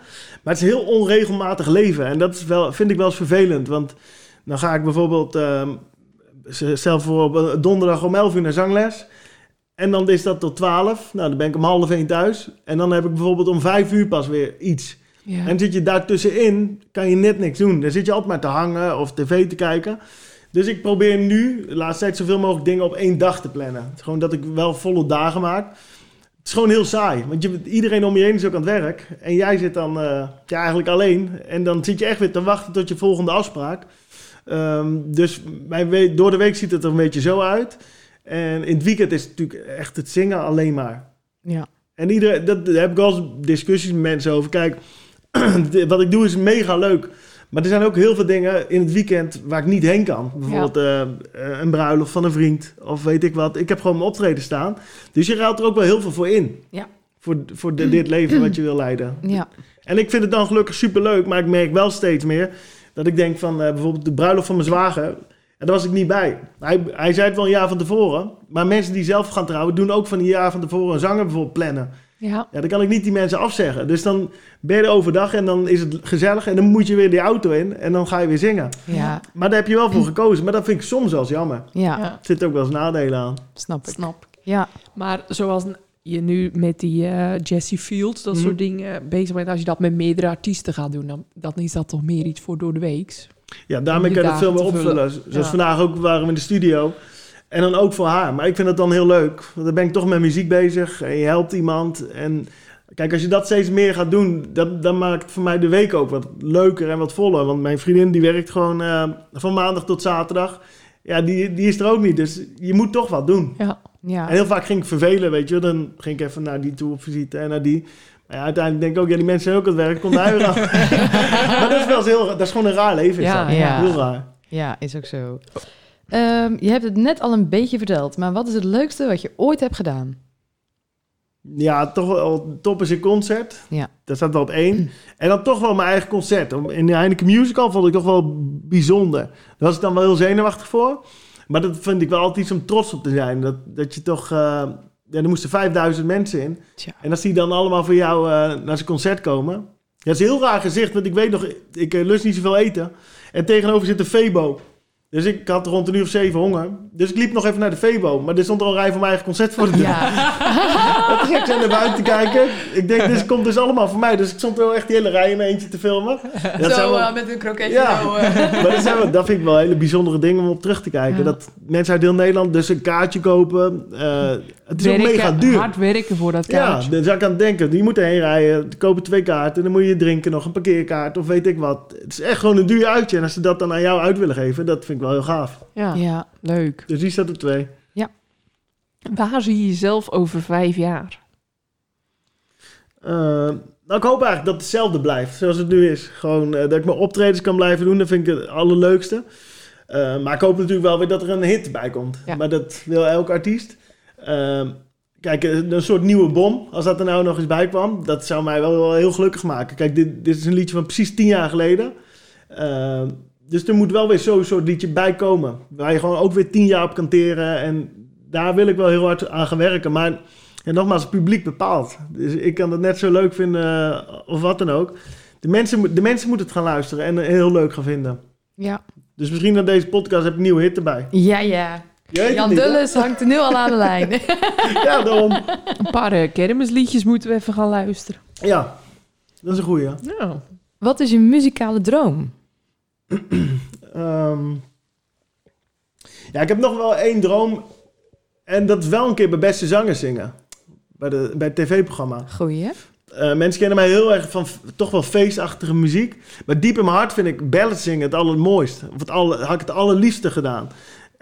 Maar het is een heel onregelmatig leven. En dat is wel, vind ik wel eens vervelend. Want dan ga ik bijvoorbeeld, uh, stel voor op donderdag om elf uur naar zangles. En dan is dat tot twaalf. Nou, dan ben ik om half één thuis. En dan heb ik bijvoorbeeld om vijf uur pas weer iets. Ja. En zit je daartussenin, kan je net niks doen. Dan zit je altijd maar te hangen of tv te kijken. Dus ik probeer nu, de laatste tijd, zoveel mogelijk dingen op één dag te plannen. Gewoon dat ik wel volle dagen maak. Het is gewoon heel saai, want je, iedereen om je heen is ook aan het werk. En jij zit dan uh, ja, eigenlijk alleen. En dan zit je echt weer te wachten tot je volgende afspraak. Um, dus mijn we- door de week ziet het er een beetje zo uit. En in het weekend is het natuurlijk echt het zingen alleen maar. Ja. En iedereen, dat, daar heb ik wel eens discussies met mensen over. Kijk, wat ik doe is mega leuk. Maar er zijn ook heel veel dingen in het weekend waar ik niet heen kan. Bijvoorbeeld ja. uh, een bruiloft van een vriend of weet ik wat. Ik heb gewoon mijn optreden staan. Dus je ruilt er ook wel heel veel voor in. Ja. Voor, voor de, dit leven wat je wil leiden. Ja. En ik vind het dan gelukkig superleuk. Maar ik merk wel steeds meer dat ik denk van uh, bijvoorbeeld de bruiloft van mijn zwager. En daar was ik niet bij. Hij, hij zei het wel een jaar van tevoren. Maar mensen die zelf gaan trouwen doen ook van een jaar van tevoren een zanger bijvoorbeeld plannen. Ja. Ja, dan kan ik niet die mensen afzeggen. Dus dan ben je er overdag en dan is het gezellig. En dan moet je weer die auto in en dan ga je weer zingen. Ja. Maar daar heb je wel voor gekozen. Maar dat vind ik soms wel eens jammer. Ja. Ja. Er zitten ook wel eens nadelen aan. Snap ik. Snap ik. Ja. Maar zoals je nu met die uh, Jessie Fields, dat mm-hmm. soort dingen bezig bent. Als je dat met meerdere artiesten gaat doen, dan, dan is dat toch meer iets voor door de week. Ja, daarmee kan je het veel meer opvullen. Zoals ja. vandaag ook waren we in de studio. En dan ook voor haar. Maar ik vind het dan heel leuk. Want dan ben ik toch met muziek bezig. En je helpt iemand. En kijk, als je dat steeds meer gaat doen, dat, dan maakt voor mij de week ook wat leuker en wat voller. Want mijn vriendin die werkt gewoon uh, van maandag tot zaterdag. Ja, die, die is er ook niet. Dus je moet toch wat doen. Ja. Ja. En heel vaak ging ik vervelen, weet je. Dan ging ik even naar die toe op visite en naar die. Maar ja, uiteindelijk denk ik ook, ja, die mensen zijn ook aan het werk. Komt daar weer aan. Maar dat is, wel heel, dat is gewoon een raar leven. Is ja, dat. Ja. Heel raar. Ja, is ook zo. Um, je hebt het net al een beetje verteld, maar wat is het leukste wat je ooit hebt gedaan? Ja, toch wel Toppers in Concert. Ja. Dat staat wel op één. En dan toch wel mijn eigen concert. In de Heineken Musical vond ik toch wel bijzonder. Daar was ik dan wel heel zenuwachtig voor. Maar dat vind ik wel altijd iets om trots op te zijn. Dat, dat je toch... Uh, ja, er moesten vijfduizend mensen in. Tja. En als die dan allemaal voor jou uh, naar zijn concert komen... Ja, dat is een heel raar gezicht, want ik weet nog... Ik uh, lust niet zoveel eten. En tegenover zit de Febo... Dus ik had rond een uur of zeven honger. Dus ik liep nog even naar de Febo. Maar er stond al een rij voor mijn eigen concert voor de deur. Ja. Dat is gek zijn naar buiten kijken. Ik denk, dit komt dus allemaal voor mij. Dus ik stond wel echt die hele rij in mijn eentje te filmen. Dat Zo wel... uh, met een kroketje. Ja. Nou, uh... maar dat, zijn wel, dat vind ik wel hele bijzondere dingen om op terug te kijken. Ja. Dat mensen uit heel Nederland dus een kaartje kopen. Uh, het is werken, ook mega duur. Hard werken voor dat kaartje. Ja, dan zou ik aan het denken. Je moet erheen rijden. Kopen twee kaarten. Dan moet je drinken nog een parkeerkaart. Of weet ik wat. Het is echt gewoon een duur uitje. En als ze dat dan aan jou uit willen geven, dat vind ik wel heel gaaf. Ja, ja, leuk. Dus die staat op twee. Ja. Waar zie je jezelf over vijf jaar? Uh, nou, ik hoop eigenlijk dat hetzelfde blijft, zoals het nu is. Gewoon uh, dat ik mijn optredens kan blijven doen, dat vind ik het allerleukste. Uh, maar ik hoop natuurlijk wel weer dat er een hit bij komt. Ja. Maar dat wil elk artiest. Uh, kijk, een soort nieuwe bom, als dat er nou nog eens bij kwam, dat zou mij wel, wel heel gelukkig maken. Kijk, dit, dit is een liedje van precies tien jaar geleden. Uh, Dus er moet wel weer zo'n soort liedje bij komen. Waar je gewoon ook weer tien jaar op kan teren. En daar wil ik wel heel hard aan gaan werken. Maar ja, nogmaals, het publiek bepaalt. Dus ik kan het net zo leuk vinden of wat dan ook. De mensen, de mensen moeten het gaan luisteren en heel leuk gaan vinden. Ja. Dus misschien dat deze podcast heb ik een nieuwe hit erbij. Ja, ja. Jan Dulles hangt er nu al aan de lijn. Ja, daarom. Een paar uh, kermisliedjes moeten we even gaan luisteren. Ja, dat is een goeie. Ja. Wat is je muzikale droom? um, ja, ik heb nog wel één droom. En dat is wel een keer bij Beste Zangers zingen. Bij, de, bij het tv-programma. Goeie, hè? Uh, mensen kennen mij heel erg van f- toch wel feestachtige muziek. Maar diep in mijn hart vind ik ballads zingen het allermooiste. Of het alle, had ik het allerliefste gedaan.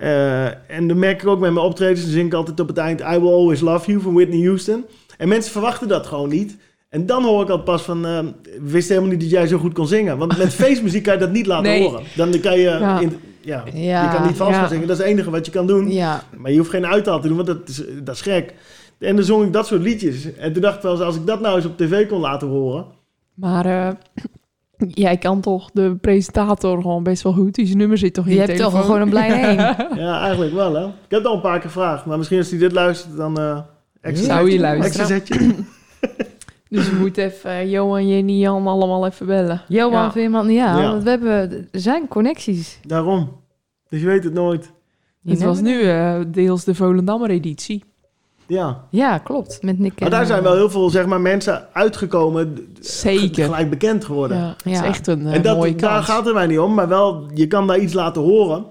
Uh, en dan merk ik ook met mijn optredens. Dan zing ik altijd op het eind I Will Always Love You van Whitney Houston. En mensen verwachten dat gewoon niet. En dan hoor ik al pas van, uh, wist helemaal niet dat jij zo goed kon zingen. Want met feestmuziek kan je dat niet laten nee. horen. Dan kan je, ja. In, ja, ja, je kan niet vals gaan ja. zingen. Dat is het enige wat je kan doen. Ja. Maar je hoeft geen uithaal te doen, want dat is, dat is gek. En dan zong ik dat soort liedjes. En toen dacht ik wel eens, als ik dat nou eens op tv kon laten horen. Maar uh, jij kan toch de presentator gewoon best wel goed. Die nummer zit toch in je telefoon. Je hebt toch gewoon een blij heen. Ja, eigenlijk wel, hè. Ik heb het al een paar keer gevraagd. Maar misschien als hij dit luistert, dan uh, extra, zou je luisteren. Extra zetje. Dus we moeten even Johan, Jenny, Jan allemaal even bellen. Johan ja. voor iemand niet aan, ja. want we hebben zijn connecties. Daarom. Dus je weet het nooit. Je het was nu uh, deels de Volendammer editie. Ja. Ja, klopt. Met Nick en maar daar zijn wel heel veel zeg maar, mensen uitgekomen. Zeker. Gelijk bekend geworden. Ja, dat ja. is echt een uh, en dat, mooie kans. Daar gaat het mij niet om, maar wel, je kan daar iets laten horen.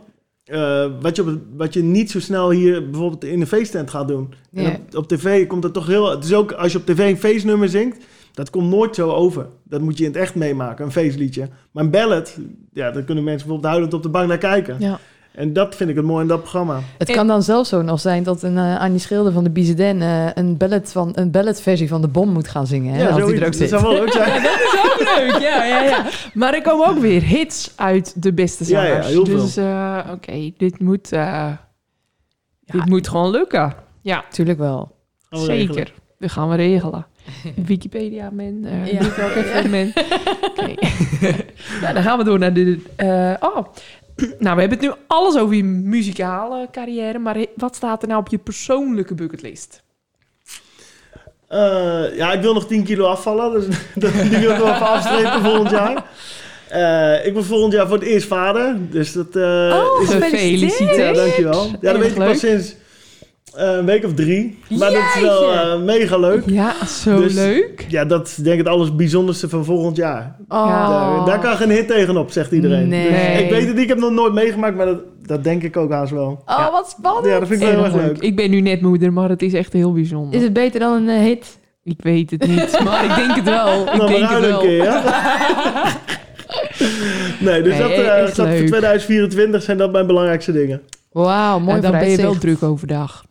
Uh, wat, je op het, wat je niet zo snel hier bijvoorbeeld in een feesttent gaat doen. Yeah. En op, op tv komt dat toch heel... Het is ook als je op tv een feestnummer zingt, dat komt nooit zo over. Dat moet je in het echt meemaken, een feestliedje. Maar een ballad, ja, daar kunnen mensen bijvoorbeeld huilend op de bank naar kijken. Ja. En dat vind ik het mooi in dat programma. Het kan dan zelfs zo nog zijn dat een uh, Annie Schilder van de Bizeden uh, een ballet van een balletversie van De Bom moet gaan zingen. Hè, ja, als die er ook zit. Dat zou wel leuk zijn. Ja, dat is ook leuk. Ja, ja, ja. Maar er komen ook weer hits uit de beste zangers. Ja, ja, heel veel. Dus uh, oké, okay, dit moet, uh, ja, dit moet gewoon lukken. Ja, tuurlijk wel. Gaan we Zeker. Regelen. We gaan we regelen. Wikipedia men, uh, ja. Wikipedia men. Okay. Ja, dan gaan we door naar de. Uh, oh. Nou, we hebben het nu alles over je muzikale carrière, maar wat staat er nou op je persoonlijke bucketlist? Uh, ja, ik wil nog tien kilo afvallen, dus die wil ik wel even afstrepen volgend jaar. Uh, ik word volgend jaar voor het eerst vader, dus dat uh, oh, is gefeliciteerd. Ja, dankjewel. Ja, dat weet ik pas sinds uh, een week of drie, maar Jeetje. dat is wel uh, mega leuk. Ja, zo dus, leuk. Ja, dat is denk ik het allerbijzonderste van volgend jaar. Oh. Daar, daar kan geen hit tegenop, zegt iedereen. Nee. Dus ik weet het niet, ik heb het nog nooit meegemaakt, maar dat, dat denk ik ook haast wel. Oh, ja. Wat spannend. Ja, dat vind ik wel heel erg leuk. Ik ben nu net moeder, maar het is echt heel bijzonder. Is het beter dan een uh, hit? Ik weet het niet, maar ik denk het wel. Ik nou, denk het wel. Een keer, nee, dus nee, dat, uh, dat voor tweeduizend vierentwintig zijn dat mijn belangrijkste dingen. Wauw, mooi. En dan ben je wel druk overdag.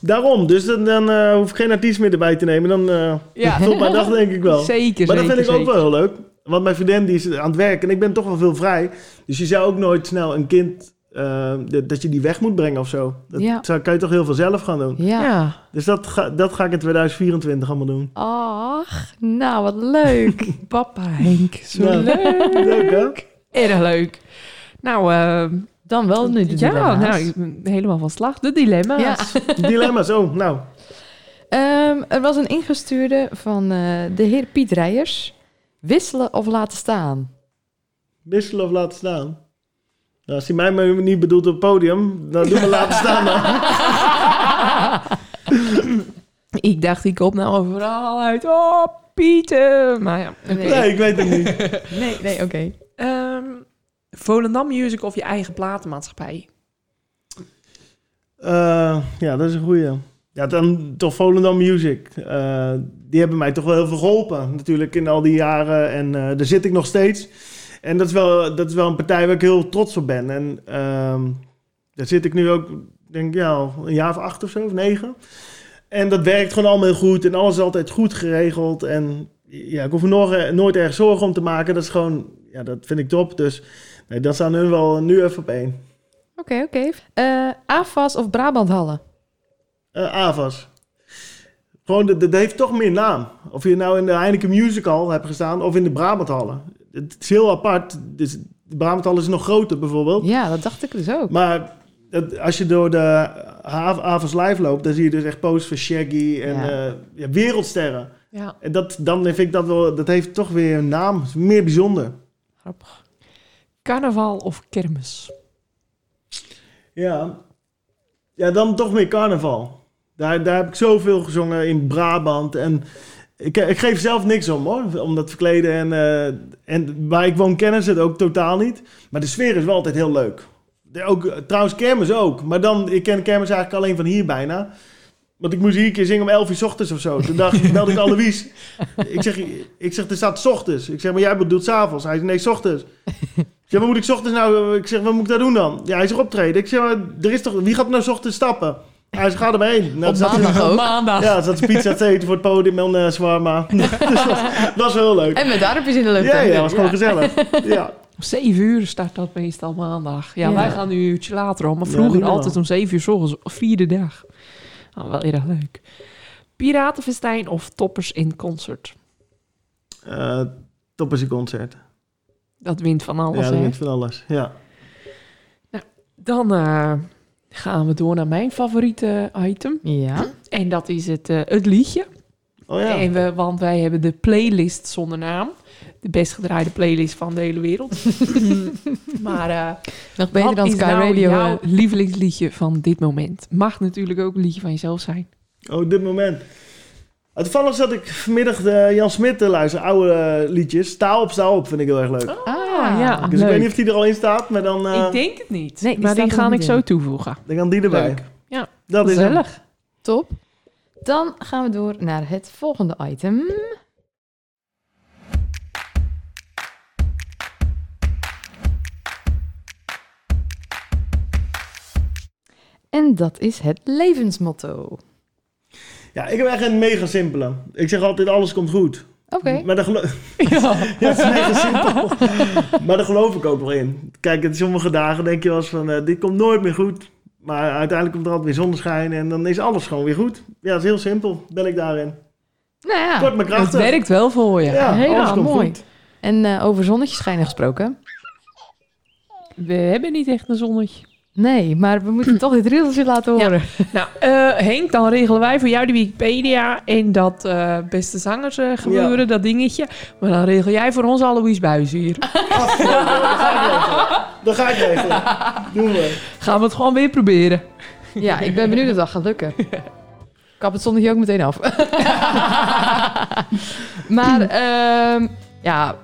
Daarom, dus dan, dan uh, hoef ik geen artiest meer erbij te nemen. Dan uh, ja. Tot mijn dag denk ik wel. Zeker, maar dat zeker, vind ik zeker. Ook wel heel leuk. Want mijn vriendin die is aan het werk en ik ben toch wel veel vrij. Dus je zou ook nooit snel een kind, uh, dat je die weg moet brengen of zo. Dat ja. zou, kan je toch heel veel zelf gaan doen. Ja. Ja. Dus dat ga, dat ga ik in tweeduizend vierentwintig allemaal doen. Ach, nou wat leuk. Papa Henk, zo nou, leuk. Leuk hè? Erg leuk. Nou... Uh, Dan wel nu de ja, dilemma's. Ja, nou, ik ben helemaal van slag. De dilemma's. Ja. Dilemma's, oh, nou. Um, er was een ingestuurde van uh, de heer Piet Reijers. Wisselen of laten staan? Wisselen of laten staan? Nou, als hij mij maar niet bedoelt op het podium, dan doen we laten staan dan. Ik dacht, ik kom nou overal uit. Oh, Pieter. Maar ja, okay. nee. nee, ik weet het niet. nee, nee, oké. Okay. Um, Volendam Music of je eigen platenmaatschappij? Uh, ja, dat is een goeie. Ja, dan toch Volendam Music. Uh, die hebben mij toch wel heel veel geholpen. Natuurlijk in al die jaren. En uh, daar zit ik nog steeds. En dat is wel, dat is wel een partij waar ik heel trots op ben. En uh, daar zit ik nu ook, denk ik, ja, een jaar of acht of zo, of negen. En dat werkt gewoon allemaal heel goed. En alles is altijd goed geregeld. En ja, ik hoef me nooit, nooit erg zorgen om te maken. Dat is gewoon, ja, dat vind ik top. Dus... Nee, dat staan hun wel nu even op één. Oké, okay, oké. Okay. Uh, AFAS of Brabanthallen? Uh, AFAS. Gewoon, dat, dat heeft toch meer naam. Of je nou in de Heineken Musical hebt gestaan of in de Brabanthallen. Het is heel apart. Dus de Brabanthallen is nog groter bijvoorbeeld. Ja, dat dacht ik dus ook. Maar dat, als je door de AFAS Live loopt, dan zie je dus echt posts van Shaggy en ja. Uh, ja, wereldsterren. Ja. En dat, dan vind ik dat wel, dat heeft toch weer een naam. Is meer bijzonder. Grappig. Carnaval of kermis? Ja, ja dan toch meer carnaval. Daar, daar heb ik zoveel gezongen in Brabant. En ik, ik geef zelf niks om, hoor. Om dat verkleden. En, uh, en waar ik woon kennen ze het ook totaal niet. Maar de sfeer is wel altijd heel leuk. De, ook, trouwens, kermis ook. Maar dan, ik ken kermis eigenlijk alleen van hier bijna. Want ik moest hier een keer zingen om elf uur 's ochtends of zo. Toen dacht ik, belde ik Alois. Ik zeg, ik zeg, er staat 's ochtends. Ik zeg, maar jij bedoelt 's avonds. Hij zegt, nee, 's ochtends. Ik zeg, wat moet ik 's ochtends nou? Ik zeg, wat moet ik daar doen dan? Ja, hij zegt optreden. Ik zeg, maar er is toch, wie gaat nou 's ochtends stappen? Hij zegt, ga er maar heen. Nou, op maandag ook. Maandag. Ja, zat pizza te eten voor het podium en uh, zwarma. Dus dat was wel heel leuk. En met daarop is in de leuke. Ja, ja, dat was gewoon ja. gezellig. Ja. Om zeven uur start dat meestal maandag. Ja, ja. Wij gaan nu een uurtje later om. Maar vroeger ja, altijd om zeven uur 's ochtends, vierde dag. Oh, wel erg leuk. Piratenfestijn of Toppers in Concert? Uh, toppers in Concert. Dat wint van alles, hè? Ja, dat wint van alles, ja. Nou, dan uh, gaan we door naar mijn favoriete item. Ja. En dat is het, uh, het liedje. Oh ja. En we, want wij hebben de playlist zonder naam. De best gedraaide playlist van de hele wereld. maar uh, nog beter dan Sky nou Radio. Jouw lievelingsliedje van dit moment? Mag natuurlijk ook een liedje van jezelf zijn. Oh, dit moment. Toevallig zat ik vanmiddag de Jan Smit te luisteren, oude liedjes. Sta op, sta op, vind ik heel erg leuk. Ah, Ah, ja. Dus leuk. Ik weet niet of die er al in staat, maar dan... Uh, ik denk het niet. Nee, maar die ga ik zo toevoegen. Dan kan die erbij. Leuk. Ja, dat is gezellig. Top. Dan gaan we door naar het volgende item. En dat is het levensmotto. Ja, ik heb echt een mega simpele. Ik zeg altijd, alles komt goed. Oké. Okay. Maar daar geloof... Ja. Ja, het is mega simpel. Maar daar geloof ik ook nog in. Kijk, in sommige dagen denk je wel eens van, uh, dit komt nooit meer goed. Maar uiteindelijk komt er altijd weer zonneschijn en dan is alles gewoon weer goed. Ja, dat is heel simpel. Ben ik daarin. Nou ja, kort maar krachtig. Het werkt wel voor je. Ja, heel alles komt mooi. Goed. En uh, over zonnetjeschijnen gesproken. We hebben niet echt een zonnetje. Nee, maar we moeten toch dit reeltje laten horen. Ja. Nou, uh, Henk, dan regelen wij voor jou de Wikipedia en dat uh, beste zangers uh, gebeuren, ja. Dat dingetje. Maar dan regel jij voor ons Alois Buijs hier. Afgelopen, dat ga ik regelen. Doen we. Gaan we het gewoon weer proberen. Ja, ik ben benieuwd of dat gaat lukken. Ik kap het zondag ook meteen af. Maar, uh, ja,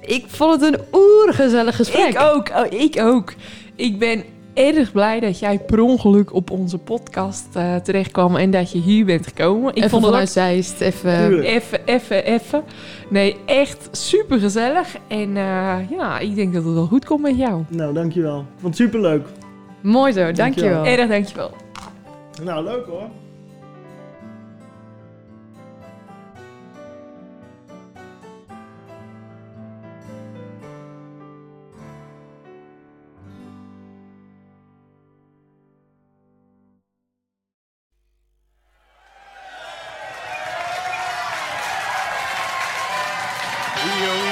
ik vond het een oergezellig gesprek. Ik ook, oh, ik ook. Ik ben... erg blij dat jij per ongeluk op onze podcast uh, terecht kwam en dat je hier bent gekomen. Ik vond het vanuit Zeist, even... Even, even, even. Nee, echt supergezellig. En uh, ja, ik denk dat het wel goed komt met jou. Nou, dankjewel. Vond het superleuk. Mooi zo, dankjewel. dankjewel. Erg dankjewel. Nou, leuk hoor. Yo,